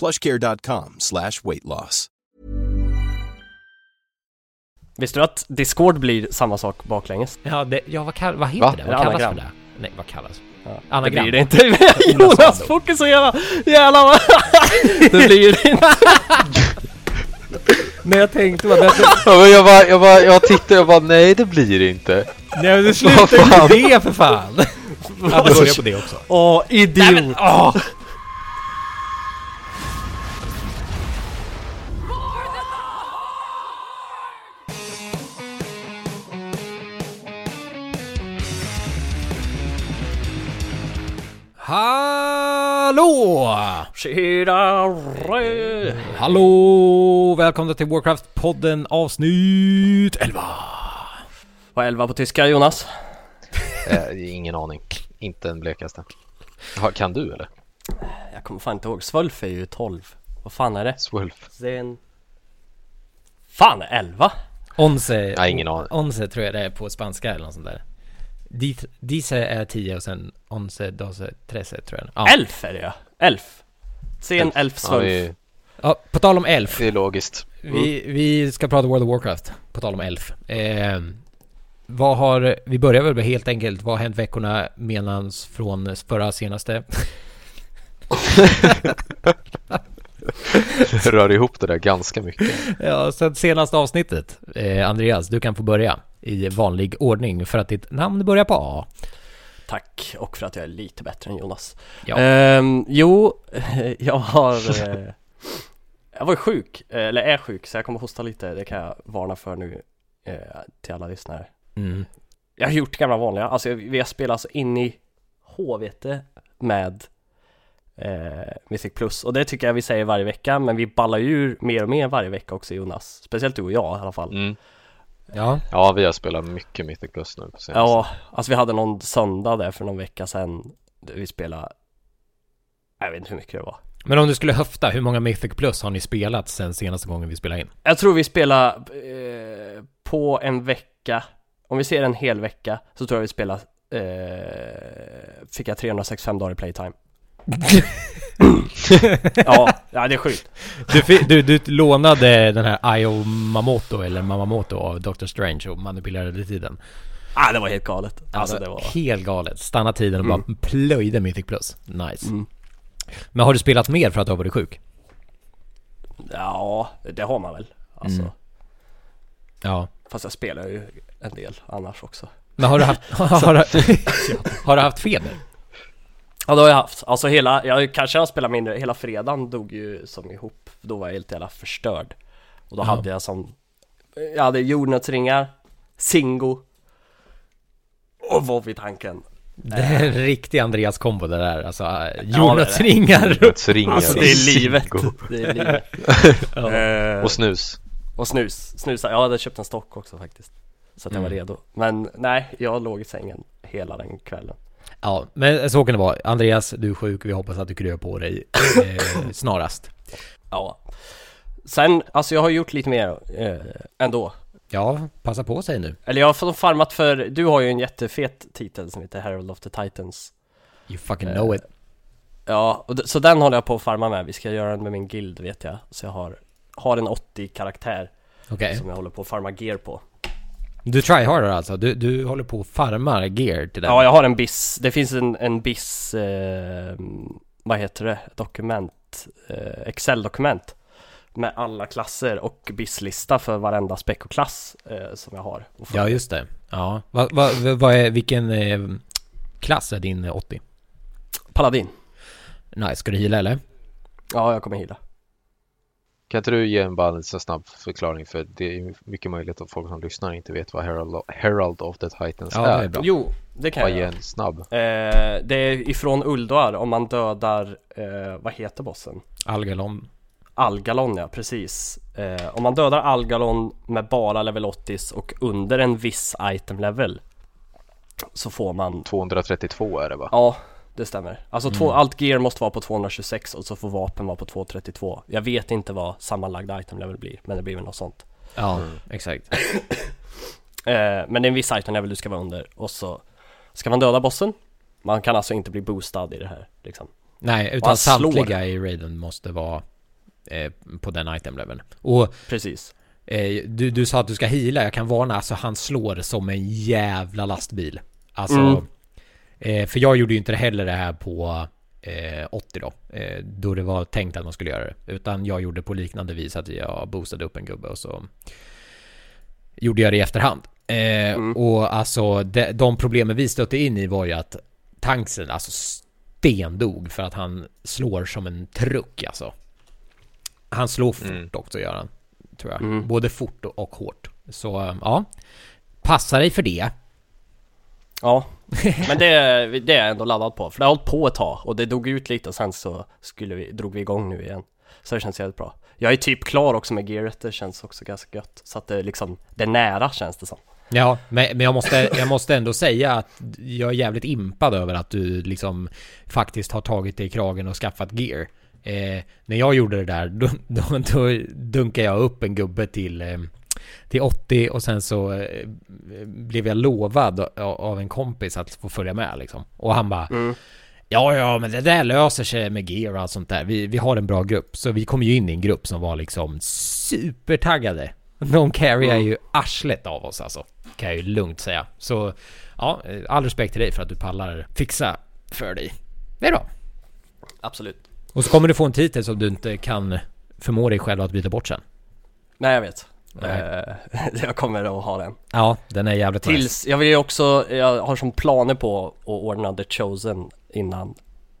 PlushCare.com/weightloss. Visste du att Discord blir samma sak baklänges? Ja, det, ja vad heter det? Vad kallas det? Nej, vad kallas det? Ja. Anagram. Det blir det inte. Jonas, fokusera! Jävlar! Det blir det inte. Men jag tänkte vad det... Jag tittade, nej det blir det inte. Nej, men det slutar ju det för fan. Ja, det börjar på det också. Åh, idiot! Nej, men, åh. Hallå! Tjena! Hallå! Välkomna till Warcraftpodden avsnitt 11. Vad är 11 på tyska, Jonas? Ingen aning. Inte en blekaste. Kan du, eller? Jag kommer fan inte ihåg. Svölf är ju 12. Vad fan är det? Svölf. Sen... Fan, 11? Once. Nej, ingen aning. Once tror jag det är på spanska eller något sånt där. Disse är 10 och sen 11, 12, 13 tror jag. Ja. Elf är det ja. Elf. Sen elf svölf. Ja, på tal om elf. Det är logiskt. Vi ska prata World of Warcraft. På tal om elf. Vad har, vi börjar väl med helt enkelt. Vad har hänt veckorna menans från förra senaste? Rör ihop det där ganska mycket. Ja, sen senaste avsnittet. Andreas, du kan få börja i vanlig ordning för att ditt namn börjar på A. Tack, och för att jag är lite bättre än Jonas. Ja. Jag var sjuk, eller är sjuk, så jag kommer hosta lite. Det kan jag varna för nu till alla lyssnare. Mm. Jag har gjort gamla vanliga. Alltså, vi har spelat alltså in i HVT med Mythic Plus. Och det tycker jag vi säger varje vecka, men vi ballar ju mer och mer varje vecka också, Jonas. Speciellt du och jag i alla fall. Mm. Ja, vi har spelat mycket Mythic Plus nu. Ja, alltså vi hade någon söndag där för någon vecka sedan. Vi spelade, jag vet inte hur mycket det var. Men om du skulle höfta, hur många Mythic Plus har ni spelat sen senaste gången vi spelade in? Jag tror vi spelade på en vecka. Om vi ser en hel vecka så tror jag vi spelade, fick jag 365 dagar i playtime. Ja, det är sjukt. Du lånade den här Ayo Mamoto eller Mamamoto av Dr. Strange och manipulerade tiden. Ah, det var helt galet. Alltså, det var helt galet. Stanna tiden och bara plöjde Mythic Plus. Nice. Mm. Men har du spelat mer för att du har varit sjuk? Ja, det har man väl. Alltså. Mm. Ja. Fast jag spelar ju en del annars också. Men har du haft har du haft feber? Ja, det har jag haft. Alltså jag kanske har spelat mindre. Hela fredagen dog ju som ihop. Då var jag helt jävla förstörd. Och då hade jag jag hade jordnötsringar, Singo och vad vid tanken. Det är en riktig Andreas kombo det där. Alltså jordnötsringar. Alltså, det är livet. Det är livet. Ja. Och snus. Snusa. Jag hade köpt en stock också faktiskt. Så att jag var redo. Men nej, jag låg i sängen hela den kvällen. Ja, men så kan det vara. Andreas, du är sjuk. Vi hoppas att du kryar på dig snarast. Ja. Sen, alltså jag har gjort lite mer ändå. Ja, passa på sig nu. Eller jag har farmat för... Du har ju en jättefet titel som heter Herald of the Titans. You fucking know it. Ja, och så den håller jag på att farma med. Vi ska göra den med min guild, vet jag. Så jag har en 80-karaktär som jag håller på att farma gear på. Du tryhardar alltså? Du håller på och farmar gear till det? Ja, jag har en BIS. Det finns en BIS... vad heter det? Dokument. Excel-dokument. med alla klasser och BIS-lista för varenda spec och klass som jag har. Ja, just det. Ja. Vilken klass är din 80? Paladin. Nej, ska du heala eller? Ja, jag kommer heala. Kan inte du ge en bara så snabb förklaring, för det är mycket möjligt att folk som lyssnar inte vet vad Herald of the Titans är. Bra. Jo, det kan jag. En snabb. Det är ifrån Ulduar om man dödar, vad heter bossen? Algalon. Algalon, ja, precis. Om man dödar Algalon med bara level 80 och under en viss item level så får man... 232 är det, va? Ja, det stämmer. Alltså allt gear måste vara på 226 och så får vapen vara på 232. Jag vet inte vad sammanlagda item level blir, men det blir väl något sånt. Ja, exakt. Men det är en viss item level du ska vara under, och så ska man döda bossen. Man kan alltså inte bli boostad i det här, liksom. Nej, utan samtliga i raiden måste vara på den item leveln. Och precis. Du sa att du ska heala. Jag kan varna, alltså han slår som en jävla lastbil. Alltså för jag gjorde ju inte heller det här på 80 då det var tänkt att man skulle göra det, utan jag gjorde på liknande vis att jag boostade upp en gubbe och så gjorde jag det i efterhand. Och alltså de problemen vi stötte in i var ju att tanksen alltså stendog för att han slår som en truck, alltså. Han slår fort också, gör han, tror jag. Både fort och hårt. Så ja, passa dig för det. Ja, men det är jag ändå laddad på. För det har hållit på ett tag och det dog ut lite och sen så drog vi igång nu igen. Så det känns jävligt bra. Jag är typ klar också med gearet, det känns också ganska gött. Så att det liksom, det är nära, känns det som. Ja, men jag måste ändå säga att jag är jävligt impad över att du liksom faktiskt har tagit dig i kragen och skaffat gear. När jag gjorde det där då dunkade jag upp en gubbe till 80 och sen så blev jag lovad av en kompis att få följa med, liksom. Och han bara ja men det där löser sig med gear och allt sånt där. Vi har en bra grupp, så vi kom ju in i en grupp som var liksom supertaggade. De carryar ju arslet av oss, alltså, kan jag ju lugnt säga. Så ja, all respekt till dig för att du pallar fixa för dig. Det är bra. Absolut. Och så kommer du få en titel som du inte kan förmå dig själv att byta bort sen. Nej, jag vet. Nej. Jag kommer att ha den. Ja, den är jävligt tills. Jag har som planer på att ordna The Chosen innan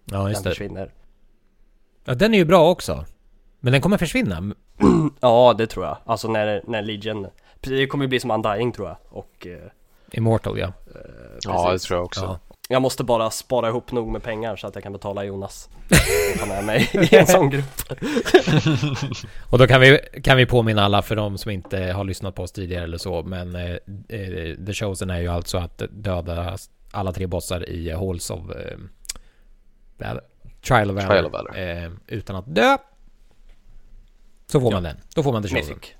den försvinner. Ja, den är ju bra också. Men den kommer försvinna. Ja, det tror jag. Alltså när Legion... Det kommer bli som Undying, tror jag. Och, Immortal, ja. Ja, det tror jag också. Ja. Jag måste bara spara ihop nog med pengar så att jag kan betala Jonas och ta med mig i en sån grupp. Och då kan vi påminna alla, för de som inte har lyssnat på oss tidigare eller så, men The Chosen är ju alltså att döda alla tre bossar i Halls of Trial of Valor utan att dö. Så får man den. Då får man The Chosen. Mythic.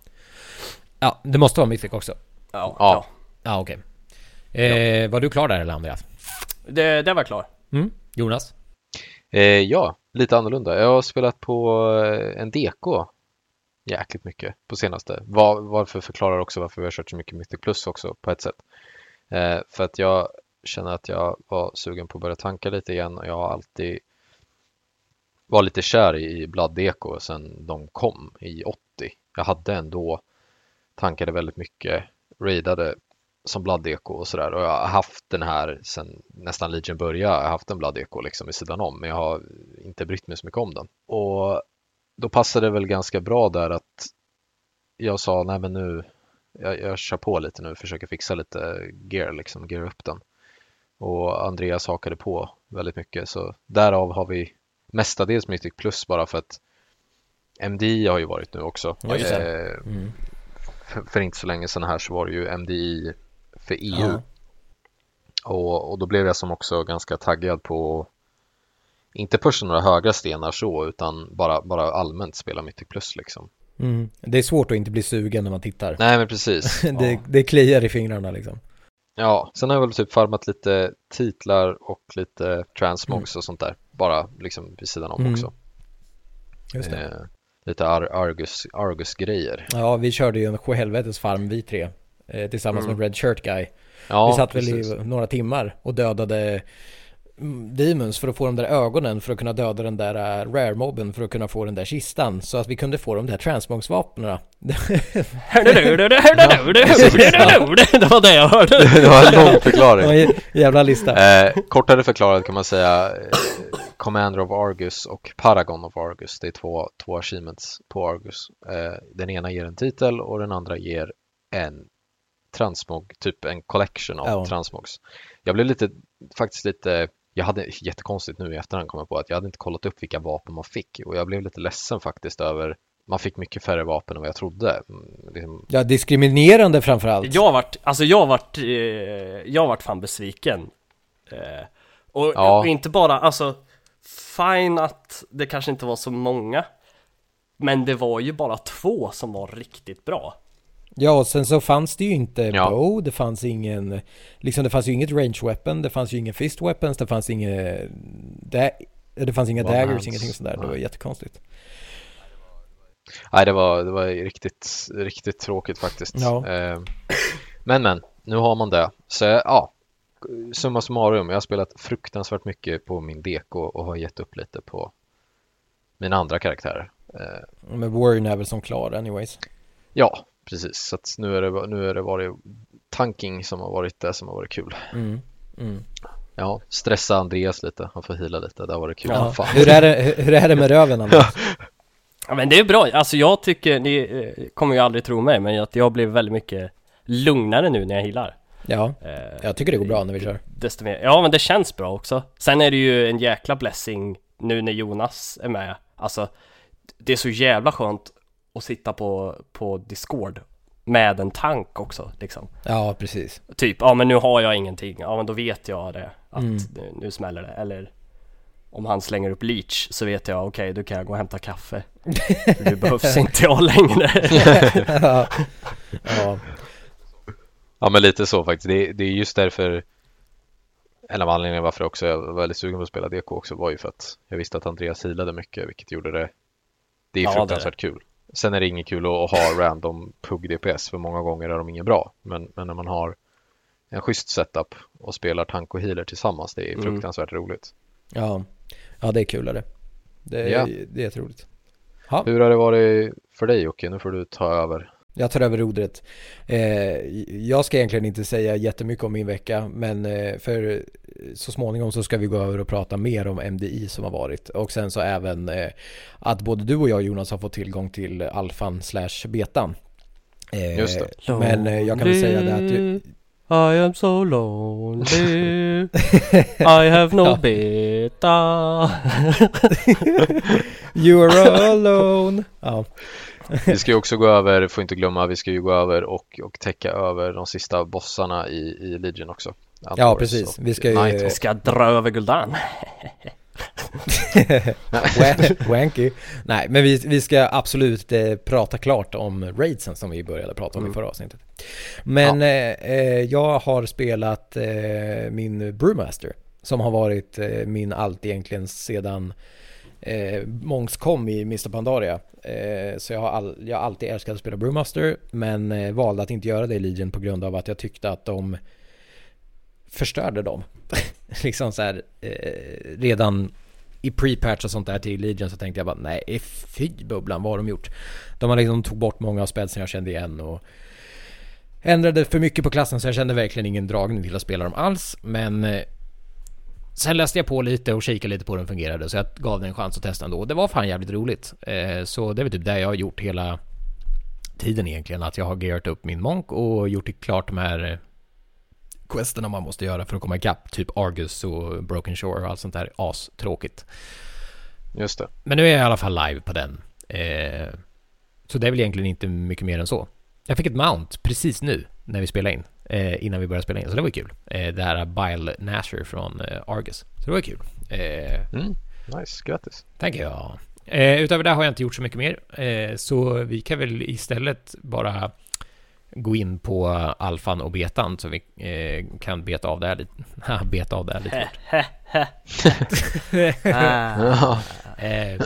Ja, det måste vara Mythic också. Ja. Ja, okej. Var du klar där eller, Andreas? Det var klar. Jonas? Ja, lite annorlunda. Jag har spelat på en DK jäkligt mycket på senaste. Varför förklarar också varför vi har kört så mycket Mythic Plus också på ett sätt. För att jag känner att jag var sugen på att börja tanka lite igen, och jag har alltid var lite kär i Blood DK sedan de kom i 80. Jag hade ändå tankade väldigt mycket, raidade som Blood Eco och sådär. Och jag har haft den här sen nästan Legion började. Jag har haft en Blood Eco liksom i sidan om, men jag har inte brytt mig så mycket om den. Och då passade det väl ganska bra där att jag sa, nej men nu jag kör på lite nu, försöker fixa lite gear, liksom gear upp den. Och Andreas hakade på väldigt mycket, så därav har vi mestadels Mythic Plus, bara för att MDI har ju varit nu också. För inte så länge sedan här så var det ju MDI för EU. Ja. Och då blev jag som också ganska taggad på, inte pusha några höga stenar så, utan bara allmänt spela Mythic Plus, liksom. Det är svårt att inte bli sugen när man tittar. Nej, men precis. Det kliar i fingrarna, liksom. Ja, sen har jag väl typ farmat lite titlar och lite transmogs och sånt där, bara liksom vid sidan om också. Just det. Lite Argus-grejer. Ja, vi körde ju en helvetes farm, vi tre. Tillsammans med Red Shirt Guy. Ja, vi satt väl i några timmar och dödade demons för att få de där ögonen, för att kunna döda den där rare-mobben, för att kunna få den där kistan, så att vi kunde få de där transmog-vapnen. Det var det jag hörde. Det var en lång förklaring. Jävla lista. Kortare förklarat kan man säga Commander of Argus och Paragon of Argus. Det är två achievements på Argus. Den ena ger en titel och den andra ger en transmog, typ en collection av transmogs. Jag blev lite jag hade jättekonstigt nu i efterhand kommit på att jag hade inte kollat upp vilka vapen man fick, och jag blev lite ledsen faktiskt över man fick mycket färre vapen än vad jag trodde. Ja, diskriminerande framförallt. Jag vart fan besviken. Och inte bara, alltså fine att det kanske inte var så många, men det var ju bara två som var riktigt bra. Ja, och sen så fanns det ju inte bow, det fanns ingen, liksom det fanns ju inget range weapon, det fanns ju ingen fist weapons, det fanns inget, det fanns inga daggers, ingenting sånt där. Det var jättekonstigt. Nej, det var riktigt, riktigt tråkigt faktiskt. Ja. Men, nu har man det. Så ja, summa summarum, jag har spelat fruktansvärt mycket på min deko och har gett upp lite på mina andra karaktärer. Men Warren är väl som klar anyways. Ja, precis. Så att nu är det varit tanking som har varit det som har varit kul. Mm. Ja, stressa Andreas lite. Han får hila lite. Det har varit kul. Ja. Fan. Hur är det med röven, Andreas? Ja, men det är bra. Alltså jag tycker, ni kommer ju aldrig tro mig, men att jag blir väldigt mycket lugnare nu när jag healar. Ja, jag tycker det går bra när vi kör. Desto mer. Ja, men det känns bra också. Sen är det ju en jäkla blessing nu när Jonas är med. Alltså, det är så jävla skönt att sitta på Discord med en tank också, liksom. Ja, precis. Typ, ja men nu har jag ingenting. Ja, men då vet jag det. Att nu smäller det. Eller om han slänger upp leech så vet jag, okej, då kan jag gå och hämta kaffe. Nu behövs inte jag längre. Ja, men lite så faktiskt. Det är just därför, en av anledningarna varför också jag var väldigt sugen på att spela DK också, var ju för att jag visste att Andreas healade mycket, vilket gjorde det är fruktansvärt kul. Sen är det inget kul att ha random pug DPS, för många gånger är de inget bra. Men när man har en schysst setup och spelar tank och healer tillsammans, det är fruktansvärt roligt. Ja, det är kul det. Det är jätteroligt. Ha. Hur har det varit för dig, Jocke? Nu får du ta över. Jag tar över rodret. Jag ska egentligen inte säga jättemycket om min vecka, men för så småningom så ska vi gå över och prata mer om MDI som har varit. Och sen så även att både du och jag, Jonas, har fått tillgång till alfan/betan. Just det. Men jag kan väl säga det att I am so lonely. I have no beta. You are alone. Ja. Vi ska ju också gå över, får inte glömma, vi ska ju gå över och täcka över de sista bossarna i Legion också. Antorus, ja, precis. Vi ska dra över Gul'dan. Wanky. Nej, men vi ska absolut prata klart om raidsen som vi började prata om i förra avsnittet. Men jag har spelat min Brewmaster som har varit min allt egentligen sedan Monks kom i Mr. Pandaria. Så jag har alltid älskat att spela Brewmaster, men valde att inte göra det i Legion på grund av att jag tyckte att de förstörde dem. Liksom så här, redan i pre-patch och sånt där till Legion så tänkte jag bara, nej fy bubblan, vad har de gjort? De har liksom tog bort många av spelsen jag kände igen och ändrade för mycket på klassen, så jag kände verkligen ingen dragning till att spela dem alls. Men sen läste jag på lite och kikade lite på hur den fungerade, så jag gav den en chans att testa ändå. Det var fan jävligt roligt. Så det är väl typ det jag har gjort hela tiden egentligen, att jag har gearat upp min monk och gjort det klart de här questerna man måste göra för att komma ikapp, typ Argus och Broken Shore och allt sånt där astråkigt. Just det. Men nu är jag i alla fall live på den. Så det är väl egentligen inte mycket mer än så. Jag fick ett mount precis nu när vi spelade in. Innan vi började spela in, så det var kul. Det här Bile Nasher från Argus. Så det var kul. Nice, grattis. Tack jag. Utöver det har jag inte gjort så mycket mer. Så vi kan väl istället bara gå in på alfan och betan, så vi kan beta av det här lite. Beta av det här lite.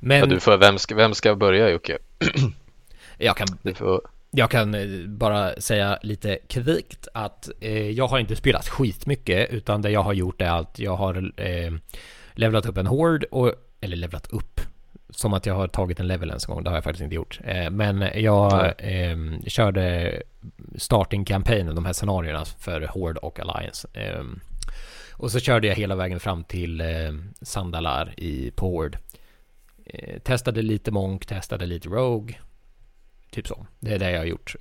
Men ja, du får, vem ska börja, Jocke? Jag kan... Du får... Jag kan bara säga lite kvikt att jag har inte spelat skitmycket, utan det jag har gjort är att jag har levlat upp en hord, eller levlat upp som att jag har tagit en level en gång. Det har jag faktiskt inte gjort. Men jag körde starting-kampanjen, de här scenarierna för hord och alliance. Och så körde jag hela vägen fram till Zandalar på hord. Testade lite monk, testade lite rogue. Typ så. Det är det jag har gjort.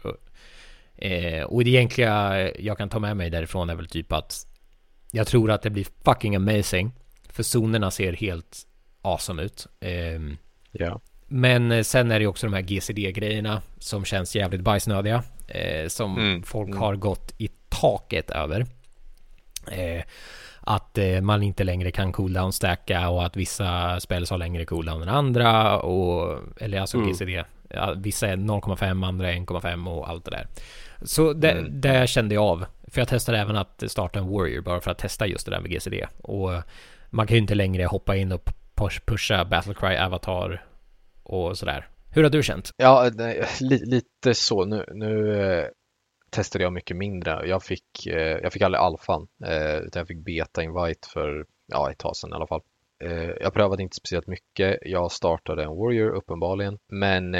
Och det egentliga jag kan ta med mig därifrån är väl typ att jag tror att det blir fucking amazing. För zonerna ser helt awesome ut. Yeah. Men sen är det också de här GCD-grejerna som känns jävligt bajsnödiga. Som folk har gått i taket över. Att man inte längre kan cooldown-stacka och att vissa spelare har längre cooldown än andra. Eller alltså GCD. Vissa är 0,5, andra är 1,5 och allt det där. Så det kände jag av. För jag testade även att starta en warrior bara för att testa just det där med GCD. Och man kan ju inte längre hoppa in och pusha Battlecry, Avatar och sådär. Hur har du känt? Ja, lite så. Nu testade jag mycket mindre. Jag fick aldrig alfan, utan jag fick beta-invite för ett tag sedan i alla fall. Jag prövade inte speciellt mycket. Jag startade en warrior uppenbarligen, men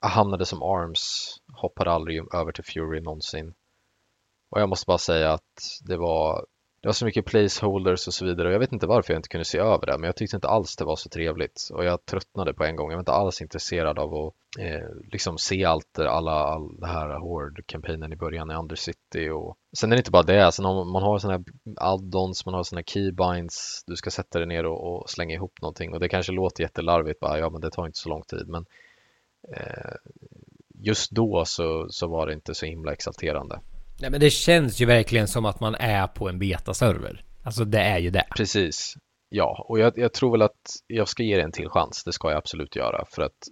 hamnade som arms, hoppade aldrig över till fury någonsin. Och jag måste bara säga att det var så mycket placeholders och så vidare. Och jag vet inte varför jag inte kunde se över det, men jag tyckte inte alls det var så trevligt. Och jag tröttnade på en gång. Jag var inte alls intresserad av att liksom se all det här Horde-kampanjen i början i Undercity. Och sen är det inte bara det. Sen man har såna här add-ons, man har såna här keybinds. Du ska sätta dig ner och slänga ihop någonting. Och det kanske låter jättelarvigt. Bara, ja, men det tar inte så lång tid. Men just då så var det inte så himla exalterande. Nej, men det känns ju verkligen som att man är på en beta-server. Alltså det är ju det. Precis, ja. Och jag tror väl att jag ska ge det en till chans. Det ska jag absolut göra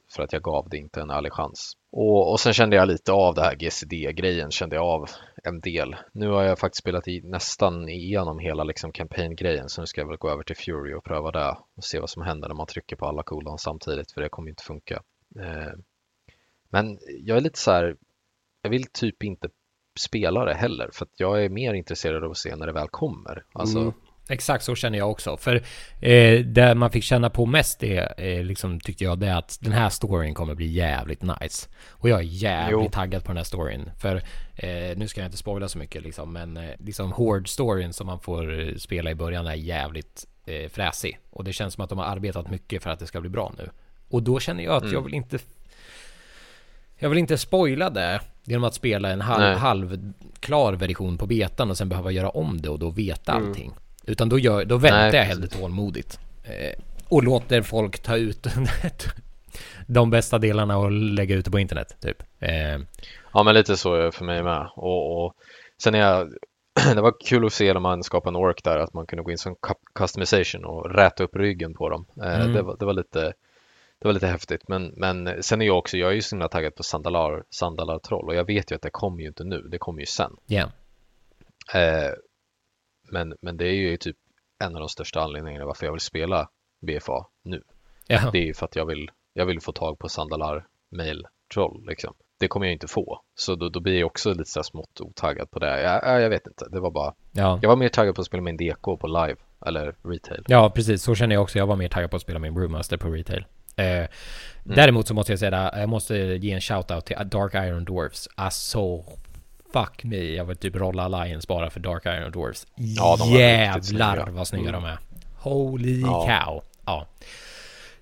för att jag gav det inte en ärlig chans. Och sen kände jag lite av det här GCD-grejen. Kände jag av en del. Nu har jag faktiskt spelat nästan igenom hela liksom campaign-grejen. Så nu ska jag väl gå över till Fury och pröva det. Och se vad som händer när man trycker på alla cooldowns samtidigt. För det kommer inte funka. Men jag är lite så här. Jag vill typ inte spelare heller, för att jag är mer intresserad av att se när det väl kommer. Alltså... Exakt så känner jag också. För det man fick känna på mest det, liksom, tyckte jag, det är att den här storyn kommer bli jävligt nice. Och jag är jävligt taggad på den här storyn. För nu ska jag inte spoila så mycket liksom, men liksom Horde-storyn som man får spela i början är jävligt fräsig. Och det känns som att de har arbetat mycket för att det ska bli bra nu. Och då känner jag att jag vill inte spoila det genom att spela en halvklar version på betan och sen behöva göra om det och då veta allting. Utan då väntar jag hellre tålmodigt. Och låter folk ta ut de bästa delarna och lägga ut det på internet. Typ. Ja, men lite så för mig med. Och sen det var kul att se när man skapade en ork där att man kunde gå in som customization och räta upp ryggen på dem. Det var lite... Det var lite häftigt, men sen är jag är ju så himla taggad på Zandalar-troll och jag vet ju att det kommer ju inte nu, det kommer ju sen. Yeah. Men det är ju typ en av de största anledningarna varför jag vill spela BFA nu. Yeah. Det är ju för att jag vill få tag på Zandalar-mail-troll liksom. Det kommer jag inte få, så då blir jag också lite så här smått otaggad på det. Jag vet inte, det var bara... Yeah. Jag var mer taggad på att spela min DK på live eller retail. Ja, precis, så känner jag också. Jag var mer taggad på att spela min Brewmaster på retail. Däremot så måste jag säga, jag måste ge en shoutout till Dark Iron Dwarfs. Alltså, fuck me, jag vill typ rolla Alliance bara för Dark Iron Dwarfs. Ja, de var jävlar vad snygga de är. Holy cow. Ja.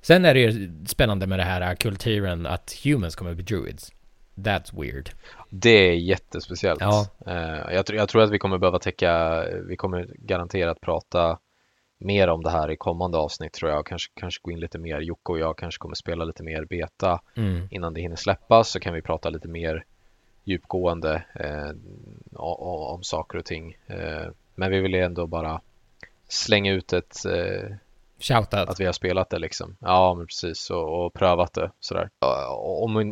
Sen är det ju spännande med det här kulturen att humans kommer att bli druids. That's weird. Det är jättespeciellt. Ja. Jag tror att vi kommer behöva vi kommer garanterat prata mer om det här i kommande avsnitt, tror jag. Kanske gå in lite mer. Jocke och jag kanske kommer spela lite mer beta innan det hinner släppas, så kan vi prata lite mer djupgående om saker och ting. Men vi vill ändå bara slänga ut ett Shoutout. Att vi har spelat det liksom. Ja, men precis. Och prövat det. Sådär.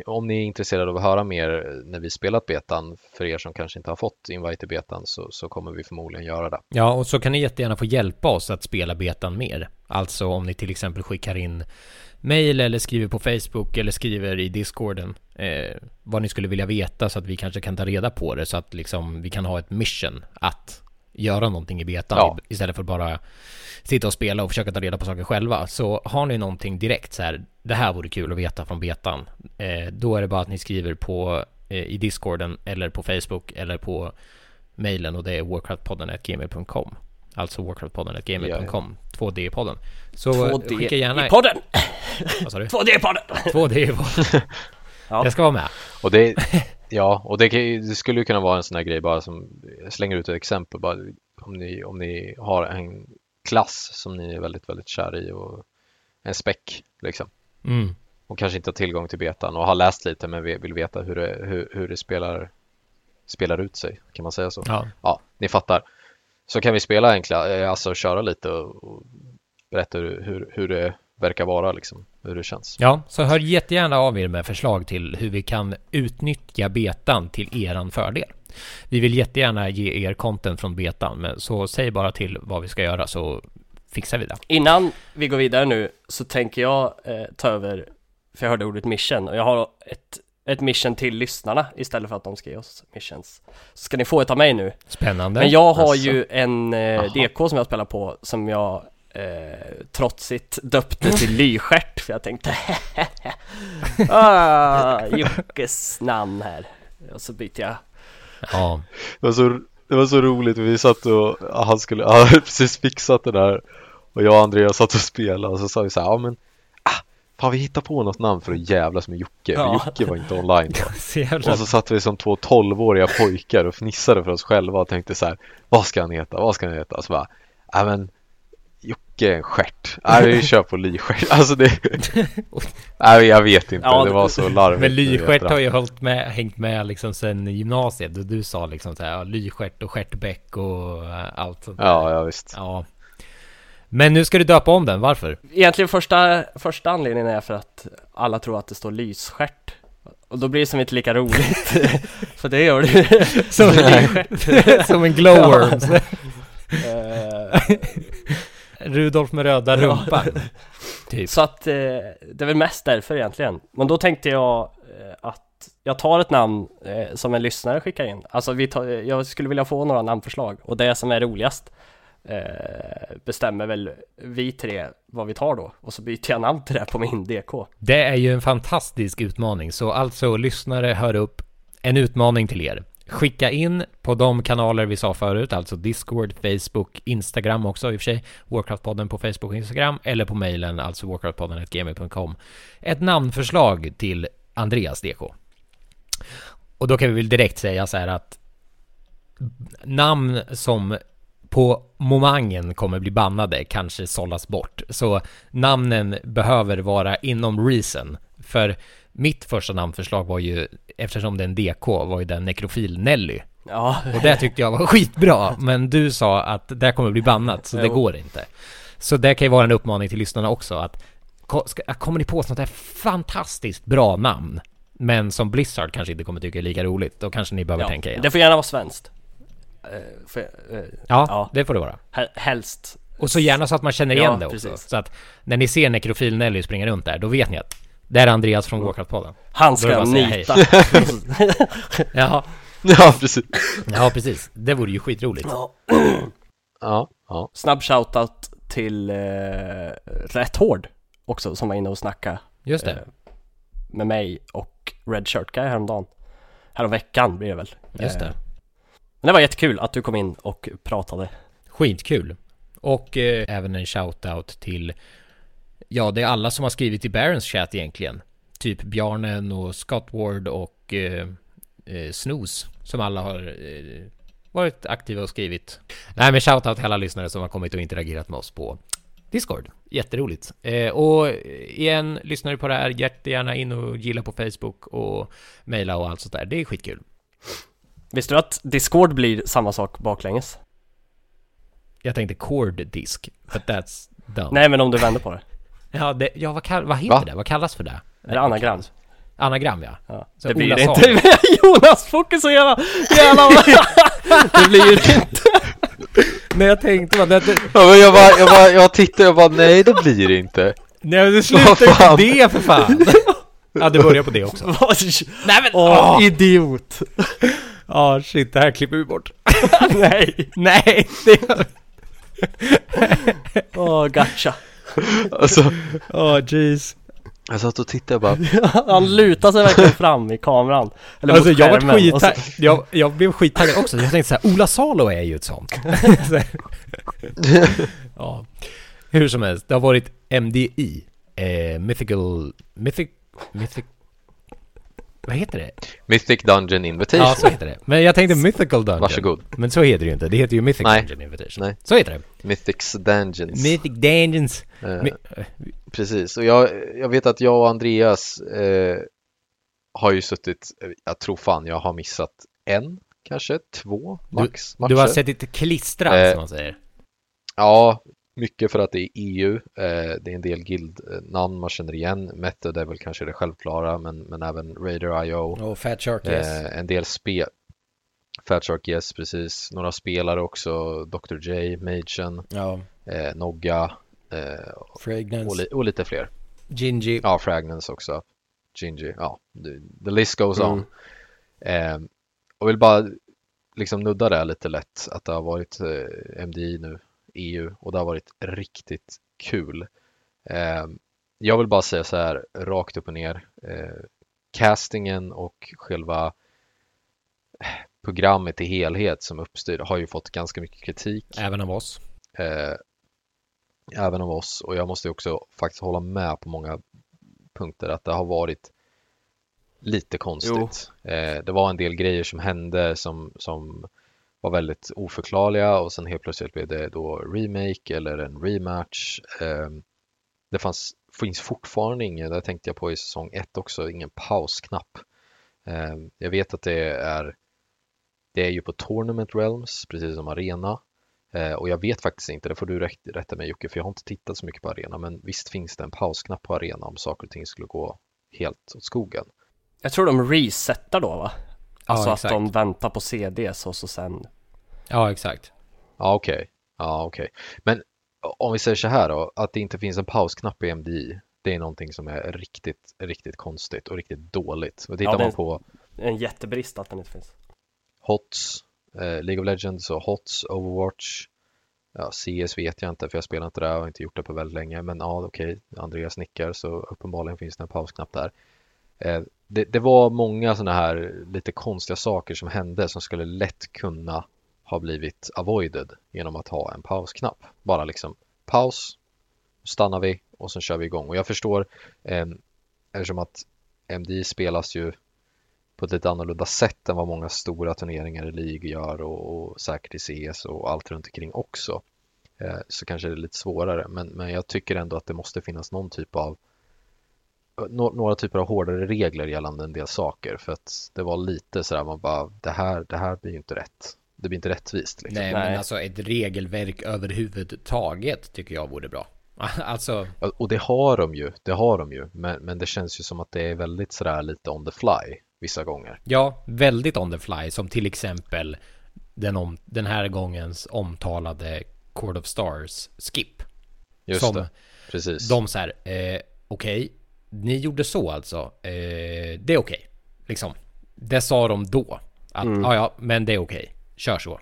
Om ni är intresserade av att höra mer när vi spelat betan, för er som kanske inte har fått invite i betan, så kommer vi förmodligen göra det. Ja, och så kan ni jättegärna få hjälpa oss att spela betan mer. Alltså om ni till exempel skickar in mejl eller skriver på Facebook eller skriver i Discorden vad ni skulle vilja veta, så att vi kanske kan ta reda på det, så att liksom, vi kan ha ett mission att göra någonting i betan, ja. Istället för bara sitta och spela och försöka ta reda på saker själva. Så har ni någonting direkt så här, det här vore kul att veta från betan, då är det bara att ni skriver på i Discorden eller på Facebook eller på mejlen, och det är warcraftpodden@gmail.com. Alltså warcraftpodden@gmail.com. 2D-podden. Så 2D skicka gärna i podden. Vad sa du? 2D-podden. 2D-podden. Ja. Jag ska vara med. Och det, ja, och det skulle ju kunna vara en sån här grej, bara som slänger ut ett exempel, bara om ni har en klass som ni är väldigt väldigt kär i och en spec liksom. Mm. Och kanske inte har tillgång till betan och har läst lite, men vill veta hur det spelar ut sig, kan man säga så. Ja, ni fattar. Så kan vi spela enkla, alltså köra lite och berätta hur det verkar vara liksom, hur det känns. Ja, så hör jättegärna av er med förslag till hur vi kan utnyttja betan till eran fördel. Vi vill jättegärna ge er content från betan, men så säg bara till vad vi ska göra, så fixar vi det. Innan vi går vidare nu så tänker jag ta över, för jag hörde ordet mission, och jag har ett mission till lyssnarna istället för att de ska ge oss missions. Så ska ni få ett av mig nu. Spännande. Men jag har ju en DK som jag spelar på, som jag trotsigt döpte till Lyskärt, för jag tänkte Jockes namn här. Och så bytte jag. Ja. Det var så roligt. Vi satt och han skulle precis fixat det där, och jag och Andrea satt och spelade, och så sa vi så här, ja men fan, vi hittar på något namn för att jävlas med Jocke. Ja. Jocke var inte online då. Och så satt vi som 2 12-åriga pojkar och fnissade för oss själva och tänkte så här, vad ska han heta? Vad ska han heta? Och så bara, ja men Jocke är en skärt. Nej, vi kör på Lyskärt. Alltså det... Nej, jag vet inte. Ja, det var så larvigt. Men Lyskärt har ju hängt med liksom sen gymnasiet. Och du sa liksom så här, ja, Lyskärt och Skärtbäck och allt sånt där. Ja, visst. Ja. Men nu ska du döpa om den, varför? Egentligen första anledningen är för att alla tror att det står Lyskärt. Och då blir det som inte lika roligt. För det gör det som en glowworm. Rudolf med röda rumpan. Typ. Så att det är väl mest därför egentligen. Men då tänkte jag att jag tar ett namn som en lyssnare skickar in. Alltså jag skulle vilja få några namnförslag. Och det som är roligast bestämmer väl vi 3 vad vi tar då, och så byter jag namn till det på min DK. Det är ju en fantastisk utmaning, så alltså lyssnare, hör upp, en utmaning till er. Skicka in på de kanaler vi sa förut, alltså Discord, Facebook, Instagram också i och för sig, Warcraftpodden på Facebook och Instagram, eller på mejlen, alltså warcraftpodden@gmail.com, ett namnförslag till Andreas DK. Och då kan vi väl direkt säga så här att namn som på momangen kommer bli bannade kanske sållas bort. Så namnen behöver vara inom reason. För mitt första namnförslag var ju, eftersom det är en DK, var ju den nekrofil Nelly. Ja. Och det tyckte jag var skitbra. Men du sa att det kommer bli bannat, så det går inte. Så det kan ju vara en uppmaning till lyssnarna också. Att kommer ni på sånt här fantastiskt bra namn, men som Blizzard kanske inte kommer tycka är lika roligt, då kanske ni behöver tänka igen. Det får gärna vara svenskt. Ja, det får det vara. Helst. Och så gärna så att man känner igen det också. Precis. Så att när ni ser nekrofil Nelly springer runt där, då vet ni att det är Andreas från Warcraft-podden. Han ska nita. Ja. Ja, precis. Ja, precis. Det vore ju skitroligt. Ja. Snabb shoutout till Rätt Hård också, som var inne och snackade. Just det. Med mig och Red Shirt Guy häromveckan blir det väl. Just det. Men det var jättekul att du kom in och pratade. Skitkul. Och även en shoutout till det är alla som har skrivit i Barons chat egentligen. Typ Bjarnen och Scott Ward och Snooze, som alla har varit aktiva och skrivit. Nej, men shoutout till alla lyssnare som har kommit och interagerat med oss på Discord. Jätteroligt. Och igen, lyssnar du på det här, jättegärna in och gilla på Facebook och mejla och allt sånt där. Det är skitkul. Visste du att Discord blir samma sak baklänges? Jag tänkte Cord Disk, but that's Dove. Nej, men om du vänder på det. Ja, det, ja vad heter va? Det? Vad kallas för det? Är det anagram? Anagram, ja. Ja. Så det blir det inte. Jonas, fokusera! Det blir det inte. Nej, jag tänkte bara... Det... Ja, men jag tittade och bara, nej, det blir det inte. Nej, men det slutar på det, för fan. Ja, det börjar på det också. Nej, men... Åh, idiot. Ja, oh, shit, det här klipper vi bort. Nej, det gör åh, gotcha. Alltså... Åh, oh, jeez. Jag satt och tittade bara. Han lutar sig verkligen fram i kameran. Eller alltså, jag blev skittaggad också. Jag tänkte så här, Ola Salo är ju ett sånt. Ja. Hur som helst, det har varit MDI. Mythic... Vad heter det? Mythic Dungeon Invitation. Ja, så heter det. Men jag tänkte Mythical Dungeon. Varsågod. Men så heter det ju inte. Det heter ju Mythic Dungeon Invitation. Nej. Så heter det. Mythics Dungeons. Mythic Dungeons. Precis. Och jag vet att jag och Andreas har ju suttit... Jag tror fan jag har missat en, kanske två, max. Du har sett ett klistrat, som man säger. Ja, mycket för att det är EU. Det är en del guildnamn man känner igen. Method är väl kanske det självklara, men även Raider.io. Och Fatshark, yes. En del spel. Fatshark, yes, precis. Några spelare också. Dr. J, Machen, ja. Nogga. Fragrance. Och lite fler. Gingy. Ja, Fragrance också. Gingy, ja. The list goes on. Och vill bara liksom nudda det lite lätt att det har varit MDI nu, EU, och det har varit riktigt kul. Jag vill bara säga så här rakt upp och ner. Castingen och själva programmet i helhet som uppstyr har ju fått ganska mycket kritik. Även av oss, och jag måste också faktiskt hålla med på många punkter att det har varit lite konstigt. Det var en del grejer som hände som var väldigt oförklarliga, och sen helt plötsligt blev det då remake eller en rematch. Det finns fortfarande ingen, det tänkte jag på i säsong 1 också, ingen pausknapp. Jag vet att det är ju på Tournament Realms, precis som Arena. Och jag vet faktiskt inte, det får du rätta mig, Jocke, för jag har inte tittat så mycket på Arena, men visst finns det en pausknapp på Arena om saker och ting skulle gå helt åt skogen. Jag tror de resetar då, va? Alltså exakt. Att de väntar på CDs och så sen... Ja, exakt. Ja, okej. Men om vi säger så här då, att det inte finns en pausknapp i MDI, det är någonting som är riktigt, riktigt konstigt och riktigt dåligt. Och tittar man på... en jättebrist att den inte finns. HOTS... League of Legends och HOTS, Overwatch, ja, CS vet jag inte för jag spelar inte där och har inte gjort det på väldigt länge, men ja, okej, Andreas nickar, så uppenbarligen finns det en pausknapp där. Det var många sådana här lite konstiga saker som hände som skulle lätt kunna ha blivit avoided genom att ha en pausknapp, bara liksom paus, stannar vi och sen kör vi igång. Och jag förstår, eftersom att MD spelas ju på ett lite annorlunda sätt än vad många stora turneringar i League gör, och säkert i CS och allt runt omkring också, så kanske det är lite svårare, men jag tycker ändå att det måste finnas någon typ av några typer av hårdare regler gällande en del saker, för att det var lite sådär man bara, det här blir ju inte rätt, det blir inte rättvist liksom. Nej, men alltså ett regelverk överhuvudtaget tycker jag vore bra. Alltså... och det har de ju, men det känns ju som att det är väldigt sådär lite on the fly vissa gånger. Ja, väldigt on the fly, som till exempel den här gångens omtalade Court of Stars skip. Just som det, precis. De så här, okej, ni gjorde så alltså, det är okej. Liksom, det sa de då. Att, ja, men det är okej, kör så.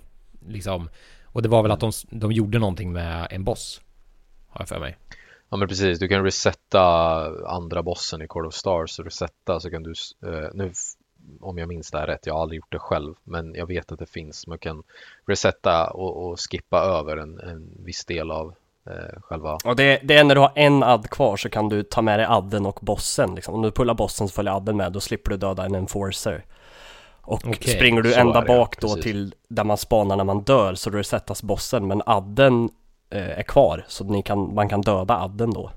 Liksom, och det var väl att de gjorde någonting med en boss, har jag för mig. Ja, men precis, du kan resetta andra bossen i Court of Stars, så kan du, nu om jag minns det här rätt, jag har aldrig gjort det själv, men jag vet att det finns, man kan resetta och skippa över en viss del av själva. Och det är när du har en add kvar så kan du ta med dig adden och bossen liksom. Om du pullar bossen så följer adden med, då slipper du döda en enforcer. Och okej, springer du ända bak då till där man spanar när man dör, så resettas bossen, men adden är kvar, så man kan döda adden då.